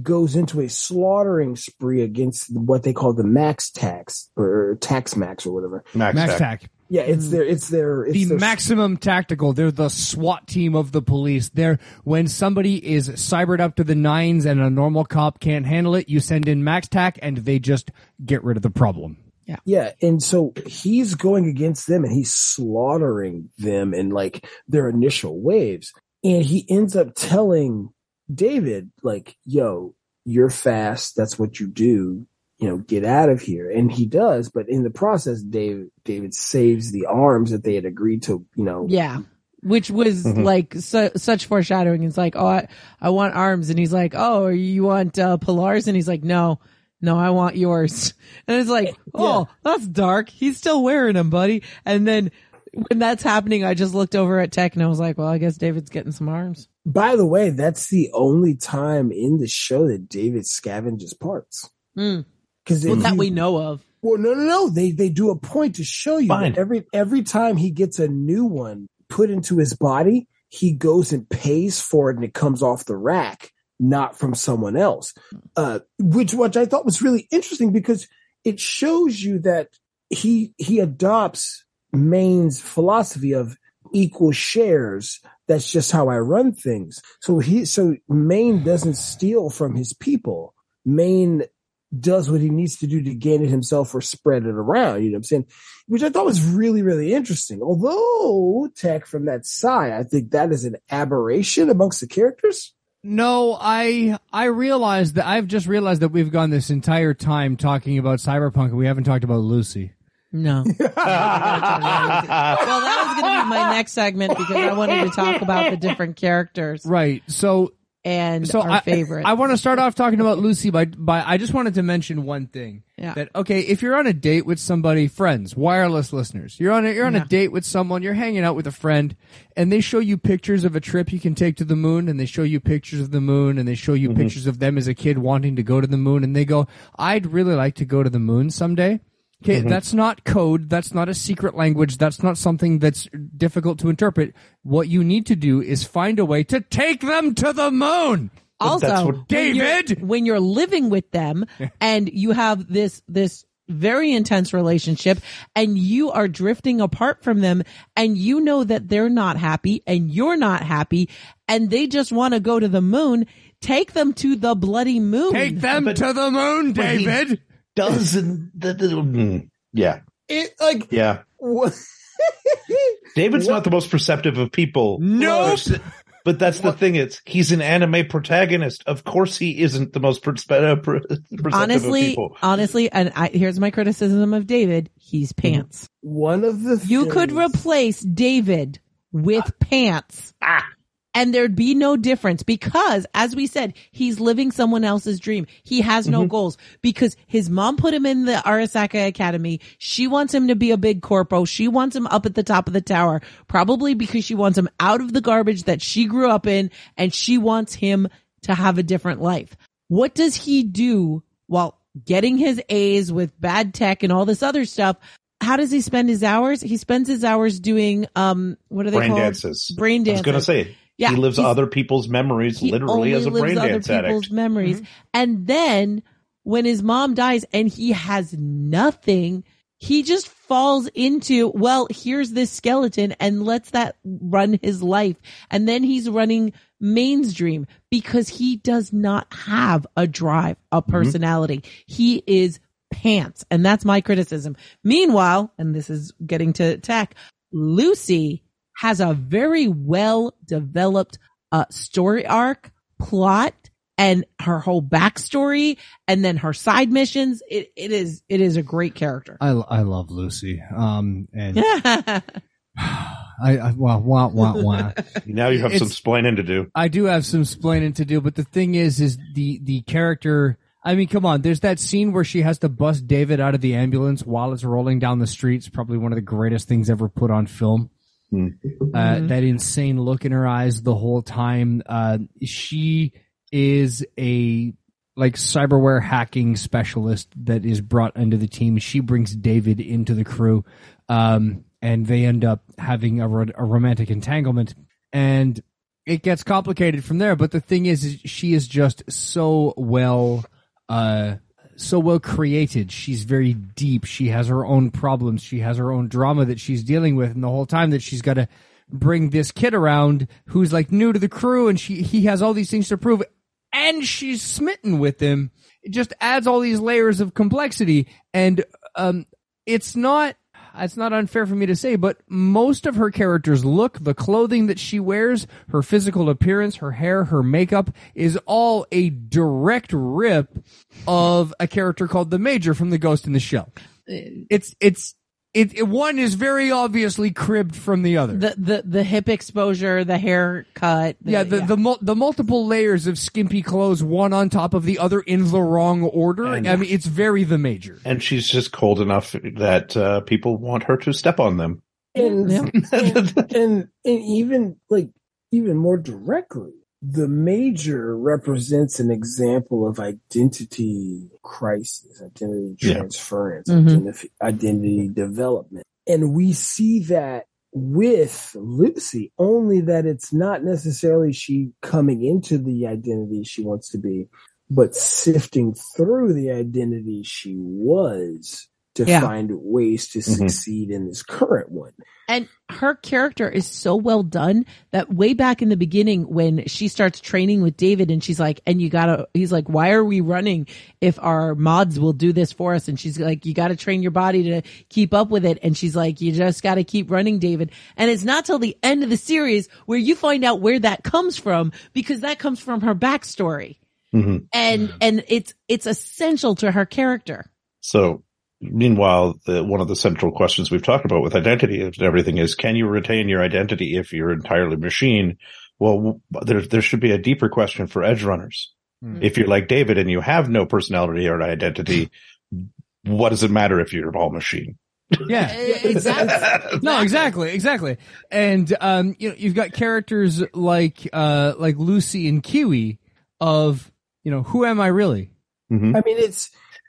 goes into a slaughtering spree against what they call the Max Tax or Tax Max or whatever. Max Tax. Yeah, it's their maximum tactical. They're the SWAT team of the police. They're when somebody is cybered up to the nines and a normal cop can't handle it, you send in Max Tax and they just get rid of the problem. Yeah. And so he's going against them and he's slaughtering them in like their initial waves. And he ends up telling David, like, yo, you're fast. That's what you do. You know, get out of here. And he does. But in the process, David saves the arms that they had agreed to, you know. Yeah. Which was mm-hmm. like such foreshadowing. It's like, oh, I want arms. And he's like, oh, you want Polars? And he's like, no, I want yours. And it's like, That's dark. He's still wearing them, buddy. And then when that's happening, I just looked over at Tech and I was like, well, I guess David's getting some arms. By the way, that's the only time in the show that David scavenges parts. Mm. That we know of. Well, no. They do a point to show you that every time he gets a new one put into his body, he goes and pays for it and it comes off the rack. Not from someone else, which I thought was really interesting because it shows you that he adopts Maine's philosophy of equal shares. That's just how I run things. So Maine doesn't steal from his people. Maine does what he needs to do to gain it himself or spread it around, you know what I'm saying? Which I thought was really, really interesting. Although, Tech, from that side, I think that is an aberration amongst the characters. No, I realized that I've just realized that we've gone this entire time talking about Cyberpunk and we haven't talked about Lucy. No. Well, that was going to be my next segment because I wanted to talk about the different characters. Right. So our favorite. I want to start off talking about Lucy by I just wanted to mention one thing. Yeah. That, okay, if you're on a date with somebody, friends, wireless listeners, you're on a date with someone, you're hanging out with a friend, and they show you pictures of a trip you can take to the moon, and they show you pictures of the moon, and they show you pictures of them as a kid wanting to go to the moon, and they go, I'd really like to go to the moon someday. Okay, that's not code, that's not a secret language, that's not something that's difficult to interpret. What you need to do is find a way to take them to the moon. Also, David, when you're living with them and you have this very intense relationship and you are drifting apart from them and you know that they're not happy and you're not happy and they just want to go to the moon, take them to the bloody moon. Take them to the moon, David. David's not the most perceptive of people. No, nope. But that's the thing. It's he's an anime protagonist. Of course, he isn't the most perceptive of people. Honestly, and here's my criticism of David. He's pants. One of the you could replace David with pants. And there'd be no difference because, as we said, he's living someone else's dream. He has no goals because his mom put him in the Arasaka Academy. She wants him to be a big corpo. She wants him up at the top of the tower, probably because she wants him out of the garbage that she grew up in, and she wants him to have a different life. What does he do while getting his A's with bad tech and all this other stuff? How does he spend his hours? He spends his hours doing, what are they called? Brain dances. Brain dances. I was going to say. Yeah, he lives other people's memories literally as a brain dance addict. He lives other people's memories. Mm-hmm. And then when his mom dies and he has nothing, he just falls into, well, here's this skeleton and lets that run his life. And then he's running Maine's dream because he does not have a drive, a personality. He is pants. And that's my criticism. Meanwhile, and this is getting to tech, Lucy has a very well-developed story arc, plot, and her whole backstory, and then her side missions. It is a great character. I love Lucy. And I wah. Now you have some splaining to do. I do have some splaining to do, but the thing is the character. I mean, come on. There's that scene where she has to bust David out of the ambulance while it's rolling down the streets. Probably one of the greatest things ever put on film. That insane look in her eyes the whole time. She is a cyberware hacking specialist that is brought into the team. She brings David into the crew, and they end up having a romantic entanglement, and it gets complicated from there. But the thing is she is just so well created. She's very deep. She has her own problems. She has her own drama that she's dealing with. And the whole time that she's got to bring this kid around who's new to the crew, and he has all these things to prove, and she's smitten with him. It just adds all these layers of complexity. And it's not unfair for me to say, but most of her character's look, the clothing that she wears, her physical appearance, her hair, her makeup, is all a direct rip of a character called The Major from the Ghost in the Shell. One is very obviously cribbed from the other. The hip exposure, the haircut. The multiple layers of skimpy clothes, one on top of the other in the wrong order. I mean, it's very The Major. And she's just cold enough that people want her to step on them. And even even more directly, The Major represents an example of identity crisis, identity transference, identity development. And we see that with Lucy, only that it's not necessarily she coming into the identity she wants to be, but sifting through the identity she was to find ways to succeed in this current one. And her character is so well done that way back in the beginning when she starts training with David and she's like, and you gotta, he's like, why are we running if our mods will do this for us? And she's like, you gotta train your body to keep up with it. And she's like, you just gotta keep running, David. And it's not till the end of the series where you find out where that comes from, because that comes from her backstory. And it's essential to her character. So meanwhile, one of the central questions we've talked about with identity and everything is, can you retain your identity if you're entirely machine? Well, there should be a deeper question for edgerunners. If you're like David and you have no personality or identity, what does it matter if you're all machine? Yeah, exactly. No, exactly. And you know, you've got characters like Lucy and Kiwi of, you know, who am I really? I mean,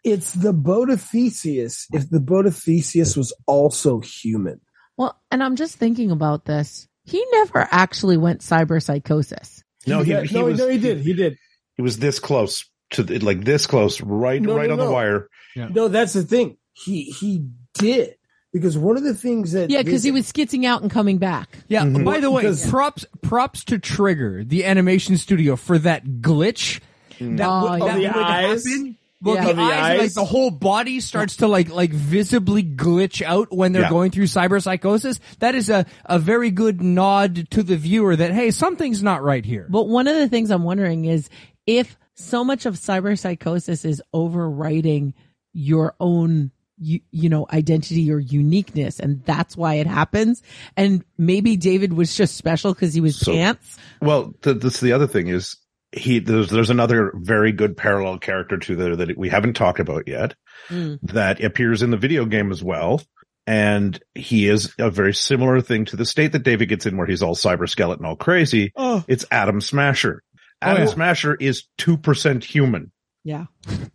it's the boat of Theseus. If the boat of Theseus was also human. Well, and I'm just thinking about this. He never actually went cyberpsychosis. No, he did. He was this close to the, like this close, right on the wire. Yeah. No, that's the thing. He did. Because one of the things that... Yeah, because he was skitzing out and coming back. Yeah, by the way, props to Trigger, the animation studio, for that glitch. That would happen. Well, yeah. The eyes, like the whole body starts to like visibly glitch out when they're going through cyberpsychosis. That is a very good nod to the viewer that, hey, something's not right here. But one of the things I'm wondering is if so much of cyberpsychosis is overwriting your own... You know, identity or uniqueness, and that's why it happens. And maybe David was just special because he was pants. Well, that's the other thing is there's another very good parallel character to there that we haven't talked about yet that appears in the video game as well. And he is a very similar thing to the state that David gets in where he's all cyber skeleton, all crazy. Oh. It's Adam Smasher. Adam Smasher is 2% human. Yeah.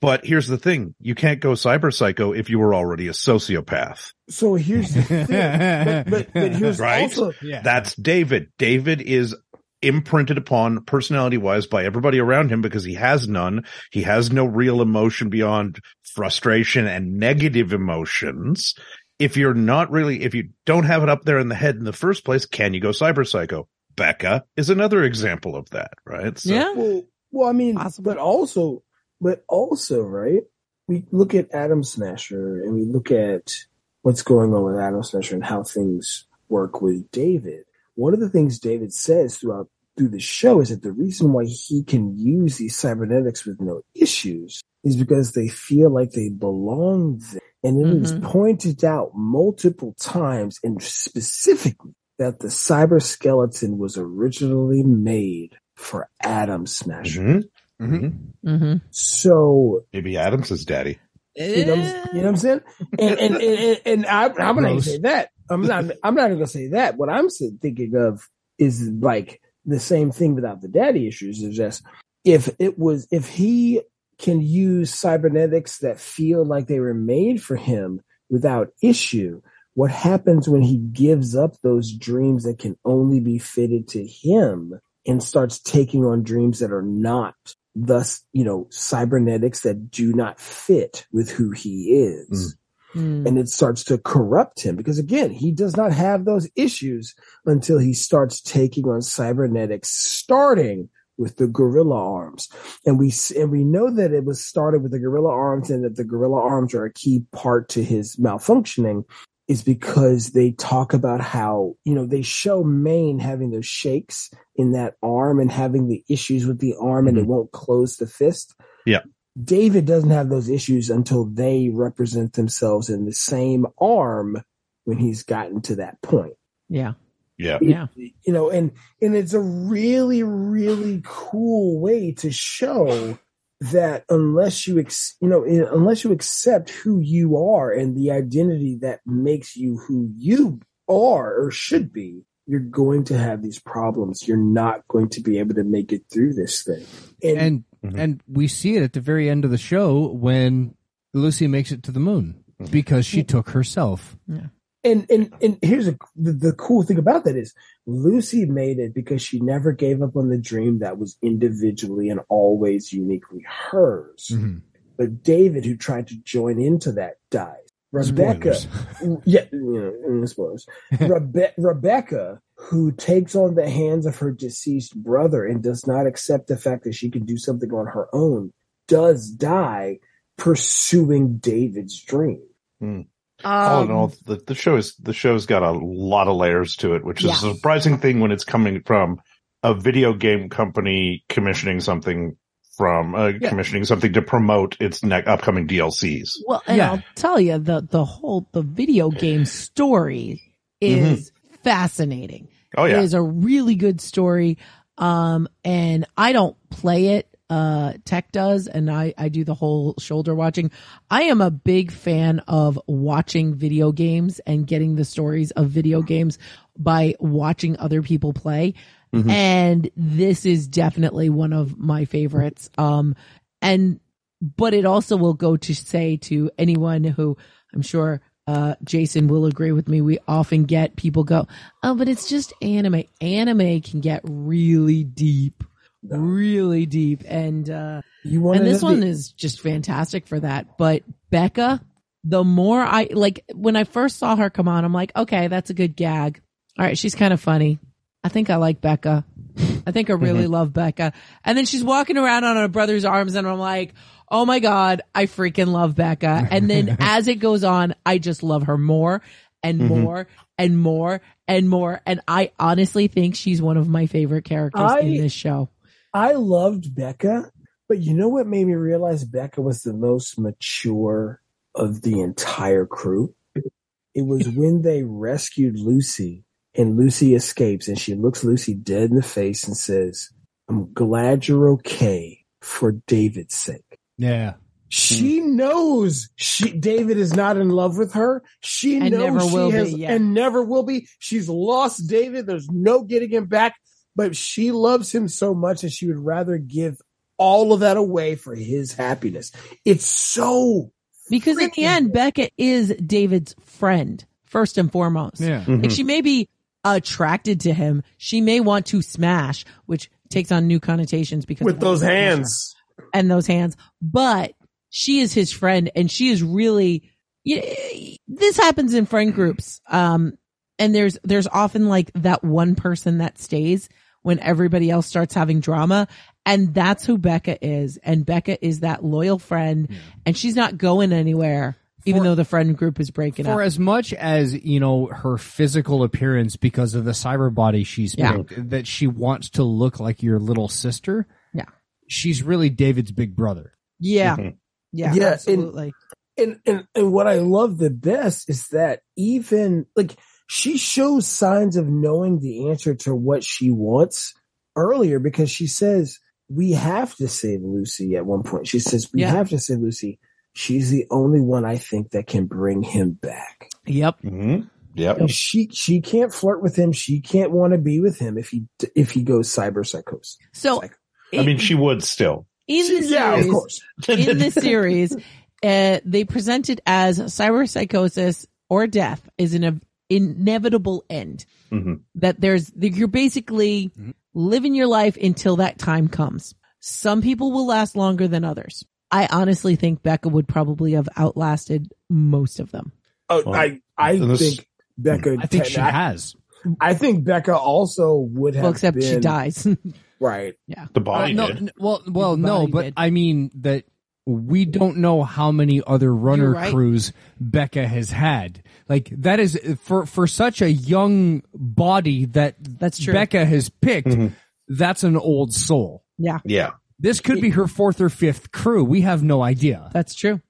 But here's the thing. You can't go cyberpsycho if you were already a sociopath. So here's the thing. but here's also... Yeah. That's David. David is imprinted upon personality-wise by everybody around him because he has none. He has no real emotion beyond frustration and negative emotions. If you're not really... If you don't have it up there in the head in the first place, can you go cyberpsycho? Becca is another example of that, right? So, yeah. Well, I mean, but also, right, we look at Adam Smasher and we look at what's going on with Adam Smasher and how things work with David. One of the things David says through the show is that the reason why he can use these cybernetics with no issues is because they feel like they belong there. And it was pointed out multiple times, and specifically that the cyber skeleton was originally made for Adam Smasher. So maybe Adam's his daddy. You know what I'm saying? And I'm not gonna say that. I'm not gonna say that. What I'm thinking of is like the same thing without the daddy issues. Is just if he can use cybernetics that feel like they were made for him without issue, what happens when he gives up those dreams that can only be fitted to him and starts taking on dreams that are not? Thus, you know, cybernetics that do not fit with who he is. And it starts to corrupt him because, again, he does not have those issues until he starts taking on cybernetics, starting with the gorilla arms. And we know that it was started with the gorilla arms, and that the gorilla arms are a key part to his malfunctioning is because they talk about how, you know, they show Maine having those shakes in that arm and having the issues with the arm and it won't close the fist. Yeah. David doesn't have those issues until they represent themselves in the same arm when he's gotten to that point. Yeah. Yeah. Yeah. You know, and it's a really, really cool way to show that unless you accept who you are and the identity that makes you who you are or should be, you're going to have these problems. You're not going to be able to make it through this thing. And we see it at the very end of the show when Lucy makes it to the moon because she took herself. Yeah. And here's the cool thing about that is Lucy made it because she never gave up on the dream that was individually and always uniquely hers. But David, who tried to join into that, dies. Rebecca, spoilers. Rebecca, who takes on the hands of her deceased brother and does not accept the fact that she can do something on her own, does die pursuing David's dream. Mm. All in all, the show's got a lot of layers to it, which is a surprising thing when it's coming from a video game company commissioning something to promote its upcoming DLCs. Well, and I'll tell you, the whole video game story is fascinating. Oh yeah, it is a really good story. And I don't play it. Tech does, and I do the whole shoulder watching. I am a big fan of watching video games and getting the stories of video games by watching other people play. Mm-hmm. And this is definitely one of my favorites. But it also will go to say to anyone who, I'm sure, Jason will agree with me, we often get people go, oh, but it's just anime. Anime can get really deep. Really deep, and this one is just fantastic for that. But Becca, the more I like, when I first saw her come on, I'm like, okay, that's a good gag. All right, she's kind of funny. I think I like Becca. I think I really love Becca. And then she's walking around on her brother's arms, and I'm like, oh my God, I freaking love Becca. And then as it goes on, I just love her more and more and more and more. And I honestly think she's one of my favorite characters in this show. I loved Becca, but you know what made me realize Becca was the most mature of the entire crew? It was when they rescued Lucy and Lucy escapes and she looks Lucy dead in the face and says, I'm glad you're okay for David's sake. Yeah. She knows David is not in love with her. She and knows never she will has, be, yeah. and never will be. She's lost David. There's no getting him back. But she loves him so much that she would rather give all of that away for his happiness. It's so because in the end, Becca is David's friend first and foremost. Yeah. Mm-hmm. Like she may be attracted to him. She may want to smash, which takes on new connotations because with those hands and those hands. But she is his friend, and she is really. This happens in friend groups, and there's often like that one person that stays when everybody else starts having drama. And that's who Becca is. And Becca is that loyal friend. Yeah. And she's not going anywhere, even though the friend group is breaking up. For as much as, you know, her physical appearance because of the cyber body she's picked, that she wants to look like your little sister. Yeah. She's really David's big brother. Yeah. Mm-hmm. Yeah, absolutely. And what I love the best is that even like she shows signs of knowing the answer to what she wants earlier because she says, we have to save Lucy at one point. She says, we have to save Lucy. She's the only one I think that can bring him back. Yep. Mm-hmm. Yep. And she can't flirt with him. She can't want to be with him if he goes cyber psychosis. So she would still. In the series, they presented as cyberpsychosis or death is an inevitable end. Mm-hmm. That you're basically living your life until that time comes. Some people will last longer than others. I honestly think Becca would probably have outlasted most of them. Oh, well, I think she has. I think Becca also would have. Well, except she dies. Right. Yeah. The body did. No, but I mean that we don't know how many other runner crews Becca has had. Like that is for such a young body that's true. Becca has picked. Mm-hmm. That's an old soul. Yeah. Yeah. This could be her fourth or fifth crew. We have no idea. That's true.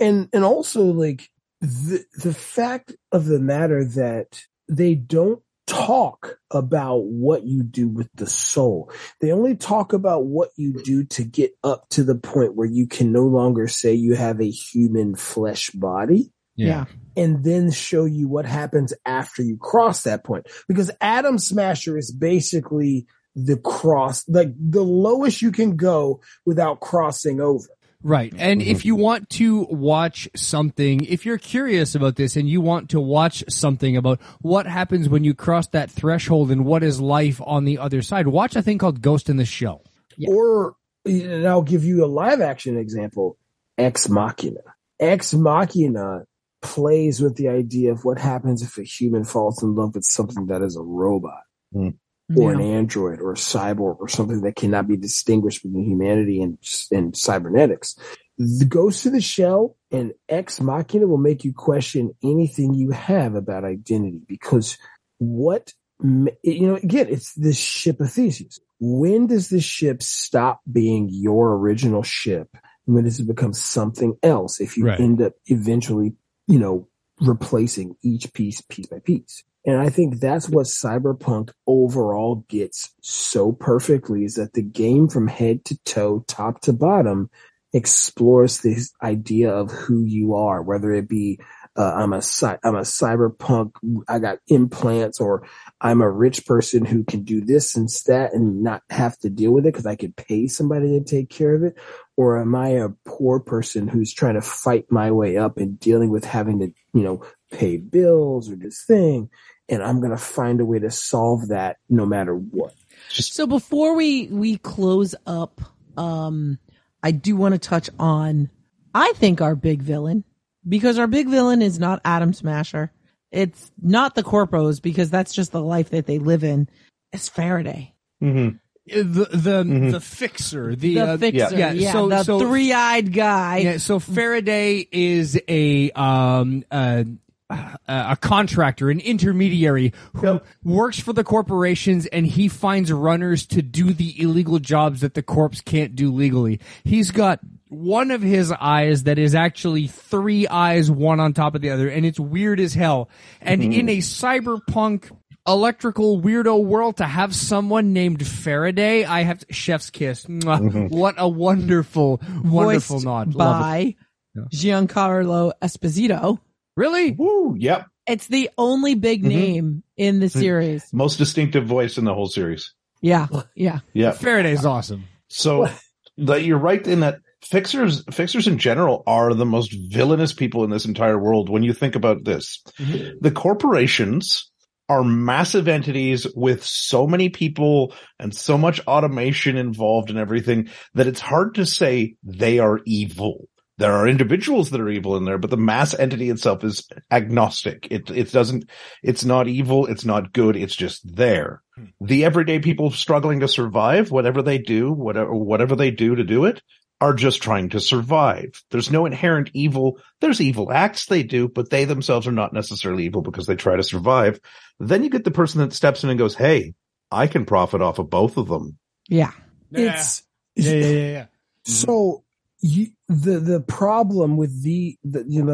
And also like the fact of the matter that they don't talk about what you do with the soul. They only talk about what you do to get up to the point where you can no longer say you have a human flesh body. Yeah. And then show you what happens after you cross that point. Because Atom Smasher is basically the cross, like the lowest you can go without crossing over. Right. And if you want to watch something, if you're curious about this and you want to watch something about what happens when you cross that threshold and what is life on the other side, watch a thing called Ghost in the Shell. Yeah. Or, and I'll give you a live action example, Ex Machina. Ex Machina plays with the idea of what happens if a human falls in love with something that is a robot or an android or a cyborg or something that cannot be distinguished between humanity and cybernetics. The Ghost in the Shell and Ex Machina will make you question anything you have about identity, because what, you know, again, it's this ship of Theseus. When does this ship stop being your original ship? When does it become something else? If you end up eventually, you know, replacing each piece by piece. And I think that's what Cyberpunk overall gets so perfectly, is that the game from head to toe, top to bottom, explores this idea of who you are, whether it be I'm a cyberpunk, I got implants, or I'm a rich person who can do this and that and not have to deal with it because I could pay somebody to take care of it, or am I a poor person who's trying to fight my way up and dealing with having to, you know, pay bills or this thing, and I'm going to find a way to solve that no matter what. So before we close up, I do want to touch on, I think, our big villain. Because our big villain is not Atom Smasher. It's not the Corpos, because that's just the life that they live in. It's Faraday. Mm-hmm. The fixer. The fixer. Yeah. So, three-eyed guy. Yeah, so Faraday is a contractor, an intermediary who works for the corporations, and he finds runners to do the illegal jobs that the corps can't do legally. He's got one of his eyes that is actually three eyes, one on top of the other, and it's weird as hell. And in a cyberpunk electrical weirdo world, to have someone named Faraday, I have to, chef's kiss. What a wonderful, wonderful nod. By Giancarlo Esposito. Really? Woo, yep. It's the only big name in the series. Most distinctive voice in the whole series. Yeah. Faraday's awesome. So you're right in that fixers in general are the most villainous people in this entire world when you think about this. The corporations are massive entities with so many people and so much automation involved and everything that it's hard to say they are evil. There are individuals that are evil in there, but the mass entity itself is agnostic. It's not evil. It's not good. It's just there. The everyday people struggling to survive, whatever they do to do it, are just trying to survive. There's no inherent evil. There's evil acts they do, but they themselves are not necessarily evil because they try to survive. Then you get the person that steps in and goes, "Hey, I can profit off of both of them." Yeah. Yeah. So, the problem with the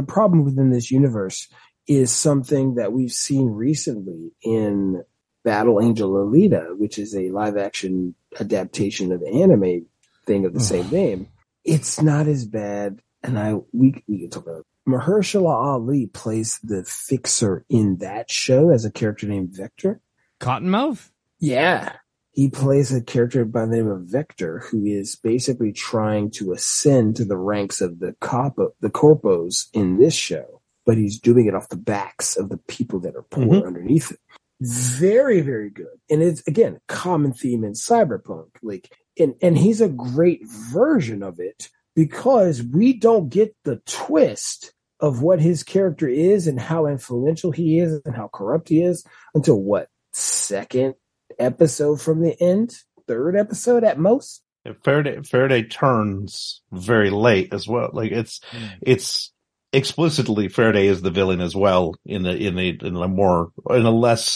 problem within this universe is something that we've seen recently in Battle Angel Alita, which is a live action adaptation of anime thing of the same name. It's not as bad, and we can talk about it. Mahershala Ali plays the fixer in that show as a character named Vector. Cottonmouth? Yeah. He plays a character by the name of Vector, who is basically trying to ascend to the ranks of the corpos in this show, but he's doing it off the backs of the people that are poor underneath it. Very, very good. And it's, again, a common theme in Cyberpunk. And he's a great version of it, because we don't get the twist of what his character is and how influential he is and how corrupt he is until third episode at most. Faraday turns very late as well. Like it's explicitly Faraday is the villain as well in a less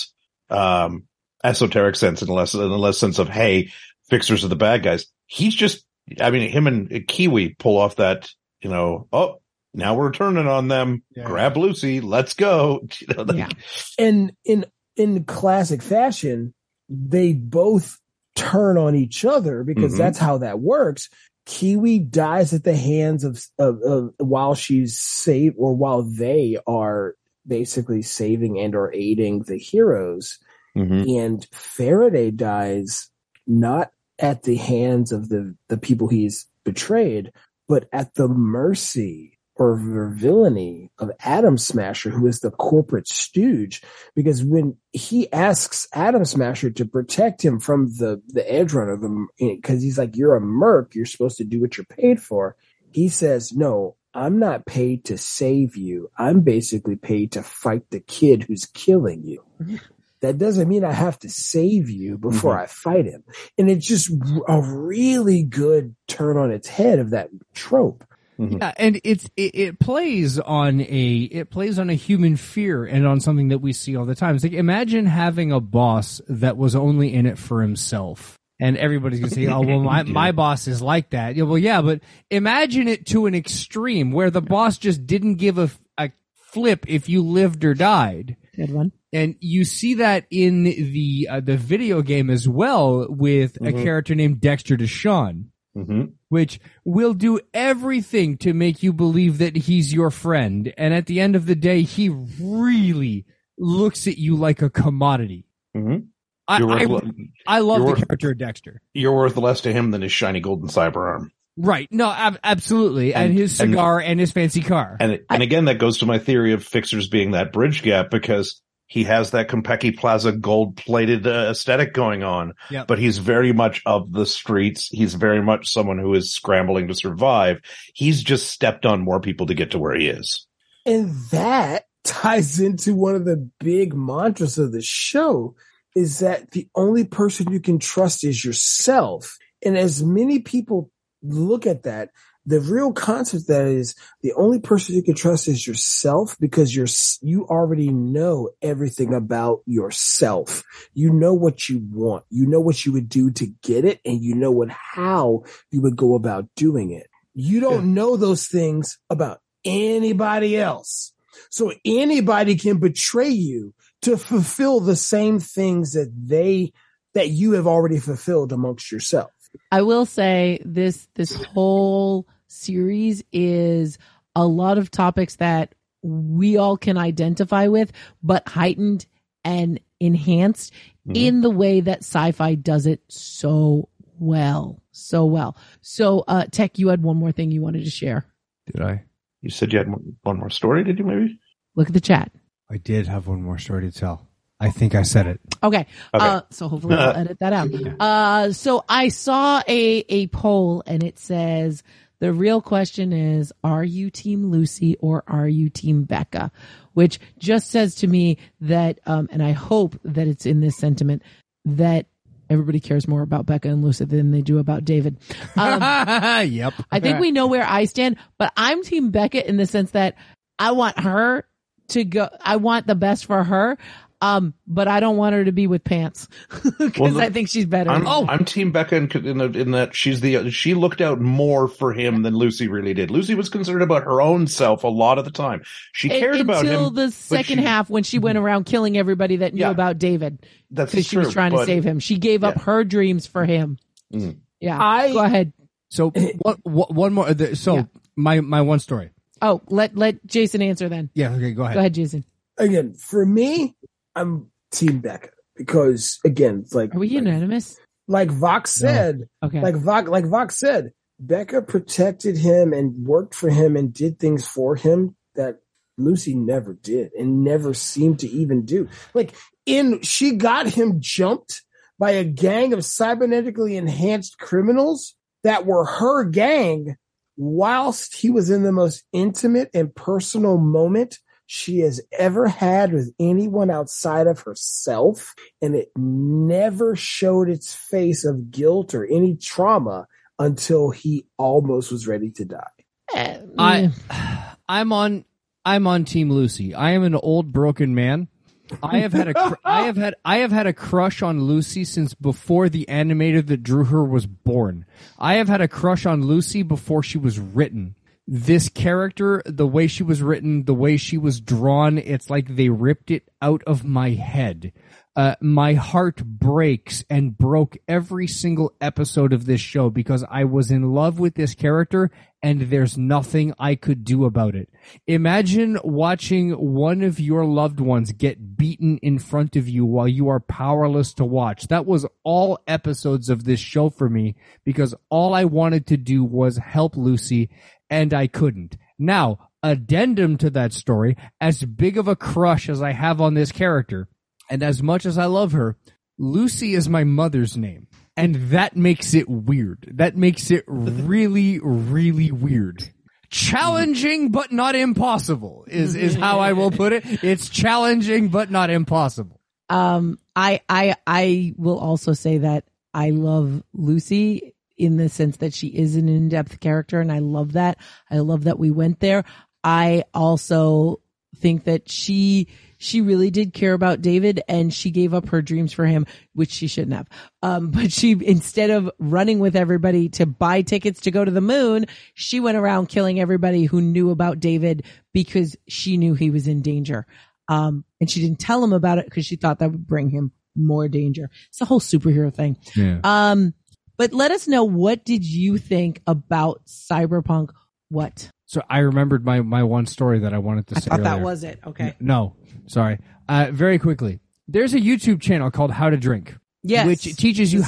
esoteric sense, in a less sense of, hey, fixers are the bad guys. He's just, I mean, him and Kiwi pull off that, you know, oh, now we're turning on them. Yeah. Grab Lucy, let's go. You know, and in classic fashion, they both turn on each other because that's how that works. Kiwi dies at the hands of while she's saved, or while they are basically saving and or aiding the heroes. And Faraday dies not at the hands of the people he's betrayed, but at the mercy or villainy of Atom Smasher, who is the corporate stooge, because when he asks Atom Smasher to protect him from the Edgerunner, because he's like, you're a merc, you're supposed to do what you're paid for, he says, no, I'm not paid to save you. I'm basically paid to fight the kid who's killing you. That doesn't mean I have to save you before I fight him. And it's just a really good turn on its head of that trope. Yeah, and it plays on a human fear and on something that we see all the time. It's like, imagine having a boss that was only in it for himself. And everybody's going to say, oh, well, my boss is like that. Yeah, well, yeah, but imagine it to an extreme where the boss just didn't give a flip if you lived or died. Good one. And you see that in the video game as well with a character named Dexter Deshawn, which will do everything to make you believe that he's your friend. And at the end of the day, he really looks at you like a commodity. Mm-hmm. I love the character of Dexter. You're worth less to him than his shiny golden cyber arm. Right. No, absolutely. And his cigar and his fancy car. And again, that goes to my theory of Fixer's being that bridge gap, because he has that Konpeki Plaza gold-plated aesthetic going on. Yep. But he's very much of the streets. He's very much someone who is scrambling to survive. He's just stepped on more people to get to where he is. And that ties into one of the big mantras of the show, is that the only person you can trust is yourself. And as many people look at that, the real concept that is the only person you can trust is yourself, because you already know everything about yourself. You know what you want. You know what you would do to get it, and you know how you would go about doing it. You don't know those things about anybody else. So anybody can betray you to fulfill the same things that you have already fulfilled amongst yourself. I will say this whole series is a lot of topics that we all can identify with, but heightened and enhanced in the way that sci-fi does it so well. So, Tech, you had one more thing you wanted to share. Did I? You said you had one more story, did you maybe? Look at the chat. I did have one more story to tell. I think I said it. Okay. So hopefully I'll edit that out. So I saw a poll, and it says, the real question is, are you Team Lucy or are you Team Becca? Which just says to me that, and I hope that it's in this sentiment, that everybody cares more about Becca and Lucy than they do about David. Yep. I think we know where I stand, but I'm Team Becca in the sense that I want her to go. I want the best for her. But I don't want her to be with pants, because I think she's better. I'm Team Becca in that she looked out more for him than Lucy really did. Lucy was concerned about her own self a lot of the time. She cared about him until the second half, when she went around killing everybody that knew about David. That's true. Because she was trying to save him. She gave up her dreams for him. Mm. Yeah. Go ahead. So one more. My one story. Oh, let Jason answer then. Yeah. Okay. Go ahead. Go ahead, Jason. Again, for me, I'm Team Becca, because again, it's like, are we unanimous? Like Vox said, Vox said, Becca protected him and worked for him and did things for him that Lucy never did and never seemed to even do. Like, she got him jumped by a gang of cybernetically enhanced criminals that were her gang, whilst he was in the most intimate and personal moment she has ever had with anyone outside of herself, and it never showed its face of guilt or any trauma until he almost was ready to die. I'm on Team Lucy. I am an old broken man. I have had a crush on Lucy since before the animator that drew her was born. I have had a crush on Lucy before she was written. This character, the way she was written, the way she was drawn, it's like they ripped it out of my head. My heart breaks and broke every single episode of this show, because I was in love with this character and there's nothing I could do about it. Imagine watching one of your loved ones get beaten in front of you while you are powerless to watch. That was all episodes of this show for me, because all I wanted to do was help Lucy, and I couldn't. Now, addendum to that story, as big of a crush as I have on this character, and as much as I love her, Lucy is my mother's name. And that makes it weird. That makes it really, really weird. challenging but not impossible is how I will put it. It's challenging but not impossible. I will also say that I love Lucy in the sense that she is an in-depth character, and I love that. I love that we went there. I also think that she really did care about David, and she gave up her dreams for him, which she shouldn't have. But she, instead of running with everybody to buy tickets to go to the moon, she went around killing everybody who knew about David because she knew he was in danger. And she didn't tell him about it because she thought that would bring him more danger. It's the whole superhero thing. Yeah. But let us know, what did you think about Cyberpunk? What? So I remembered my one story that I wanted to say. I thought that was it. Okay. No, sorry. Very quickly, there's a YouTube channel called How to Drink. Yes. Which teaches you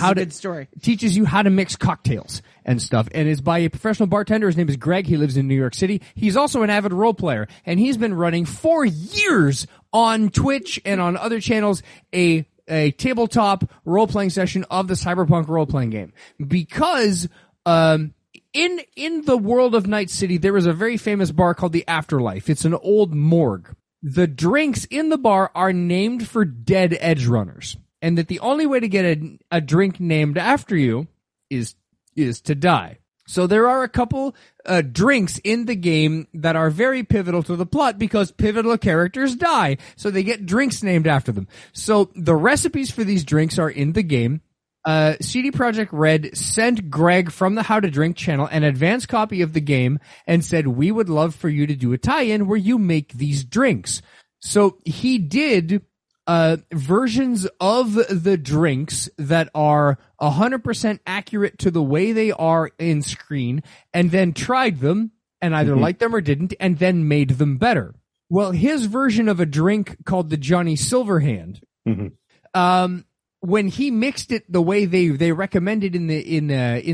teaches you how to mix cocktails and stuff. And it's by a professional bartender. His name is Greg. He lives in New York City. He's also an avid role player, and he's been running for years on Twitch and on other channels a tabletop role-playing session of the Cyberpunk role-playing game. Because in the world of Night City, there is a very famous bar called the Afterlife. It's an old morgue. The drinks in the bar are named for dead Edgerunners, and that the only way to get a drink named after you is to die. So there are a couple drinks in the game that are very pivotal to the plot because pivotal characters die, so they get drinks named after them. So the recipes for these drinks are in the game. CD Projekt Red sent Greg from the How to Drink channel an advance copy of the game and said, "We would love for you to do a tie-in where you make these drinks." So he did versions of the drinks that are 100% accurate to the way they are in screen, and then tried them and either liked them or didn't, and then made them better. Well, his version of a drink called the Johnny Silverhand, when he mixed it the way they recommended in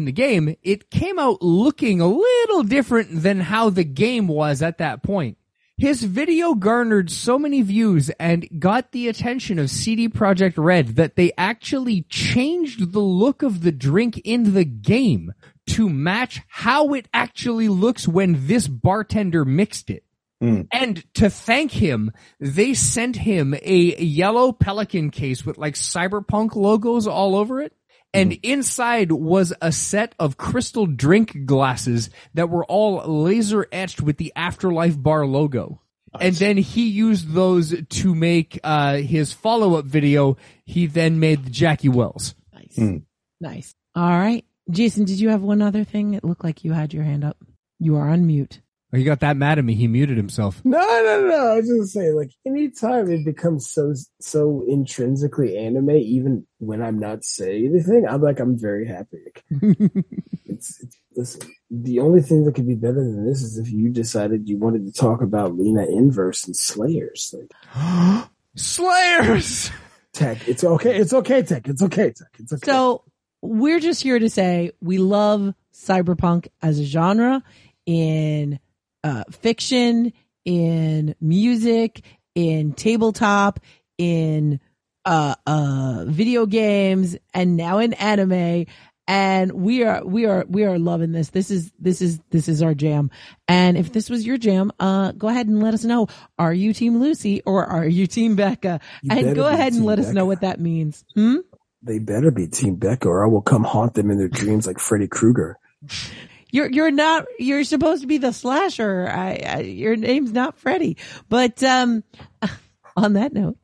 the game, it came out looking a little different than how the game was at that point. His video garnered so many views and got the attention of CD Projekt Red that they actually changed the look of the drink in the game to match how it actually looks when this bartender mixed it. And to thank him, they sent him a yellow Pelican case with like Cyberpunk logos all over it. And inside was a set of crystal drink glasses that were all laser etched with the Afterlife Bar logo. Nice. And then he used those to make his follow-up video. He then made the Jackie Wells. Nice. Nice. All right. Jason, did you have one other thing? It looked like you had your hand up. You are on mute. Oh, you got that mad at me. He muted himself. No. I was just saying, like, anytime it becomes so intrinsically anime, even when I'm not saying anything, I'm very happy. Listen, the only thing that could be better than this is if you decided you wanted to talk about Lena Inverse and Slayers. Like, Slayers! Tech, it's okay. It's okay, Tech. It's okay, Tech. It's okay. So we're just here to say we love cyberpunk as a genre in fiction, in music, in tabletop, in video games, and now in anime. And we are loving this. This is our jam. And if this was your jam, go ahead and let us know. Are you Team Lucy or are you Team Becca? And go ahead and let us know what that means. They better be Team Becca, or I will come haunt them in their dreams like Freddy Krueger. You're not, you're supposed to be the slasher. Your name's not Freddy. But, on that note,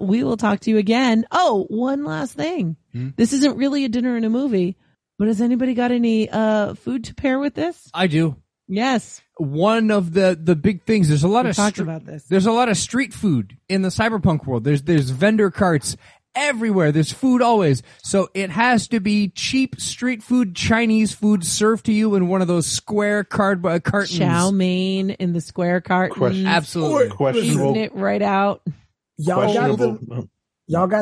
we will talk to you again. Oh, one last thing. This isn't really a dinner and a movie, but has anybody got any, food to pair with this? I do. Yes. One of the big things, there's a lot of, talked about this. There's a lot of street food in the cyberpunk world. There's vendor carts everywhere. There's food always. So it has to be cheap street food, Chinese food served to you in one of those square cardboard cartons. Chow mein in the square cartons. Absolutely. Questionable. Eating it right out. Y'all got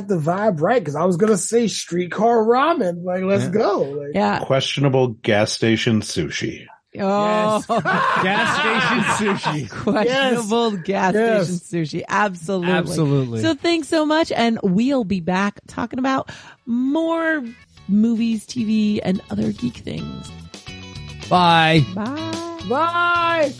the vibe right, because I was going to say streetcar ramen. Like, let's go. Like, yeah. Questionable gas station sushi. Oh, yes. Gas station sushi. Questionable gas station sushi. Absolutely. Absolutely. So thanks so much. And we'll be back talking about more movies, TV, and other geek things. Bye. Bye. Bye!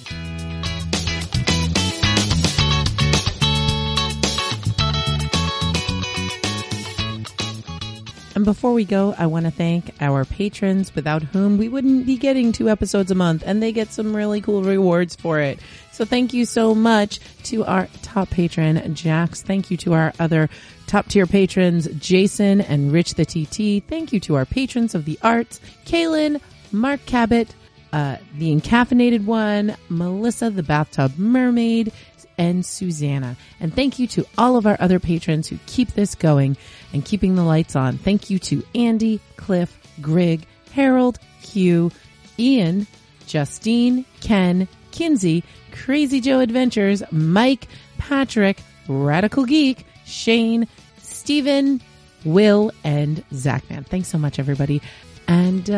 And before we go, I want to thank our patrons, without whom we wouldn't be getting 2 episodes a month, and they get some really cool rewards for it. So thank you so much to our top patron, Jax. Thank you to our other top tier patrons, Jason and Rich the TT. Thank you to our patrons of the arts, Kaylin, Mark Cabot, the Encaffeinated One, Melissa the Bathtub Mermaid, and Susanna. And thank you to all of our other patrons who keep this going and keeping the lights on. Thank you to Andy, Cliff, Grig, Harold, Q, Ian, Justine, Ken, Kinsey, Crazy Joe Adventures, Mike, Patrick, Radical Geek, Shane, Steven, Will, and Zachman. Thanks so much, everybody. And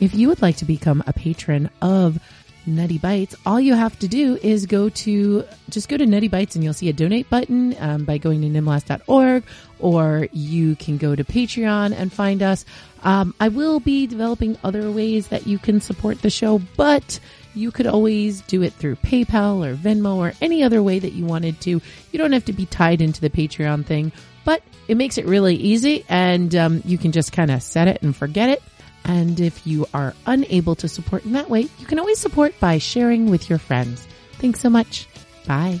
if you would like to become a patron of Nutty Bites, all you have to do is go to Nutty Bites, and you'll see a donate button by going to nimlast.org, or you can go to Patreon and find us. I will be developing other ways that you can support the show, but you could always do it through PayPal or Venmo or any other way that you wanted to. You don't have to be tied into the Patreon thing, but it makes it really easy, and you can just kind of set it and forget it. And if you are unable to support in that way, you can always support by sharing with your friends. Thanks so much. Bye.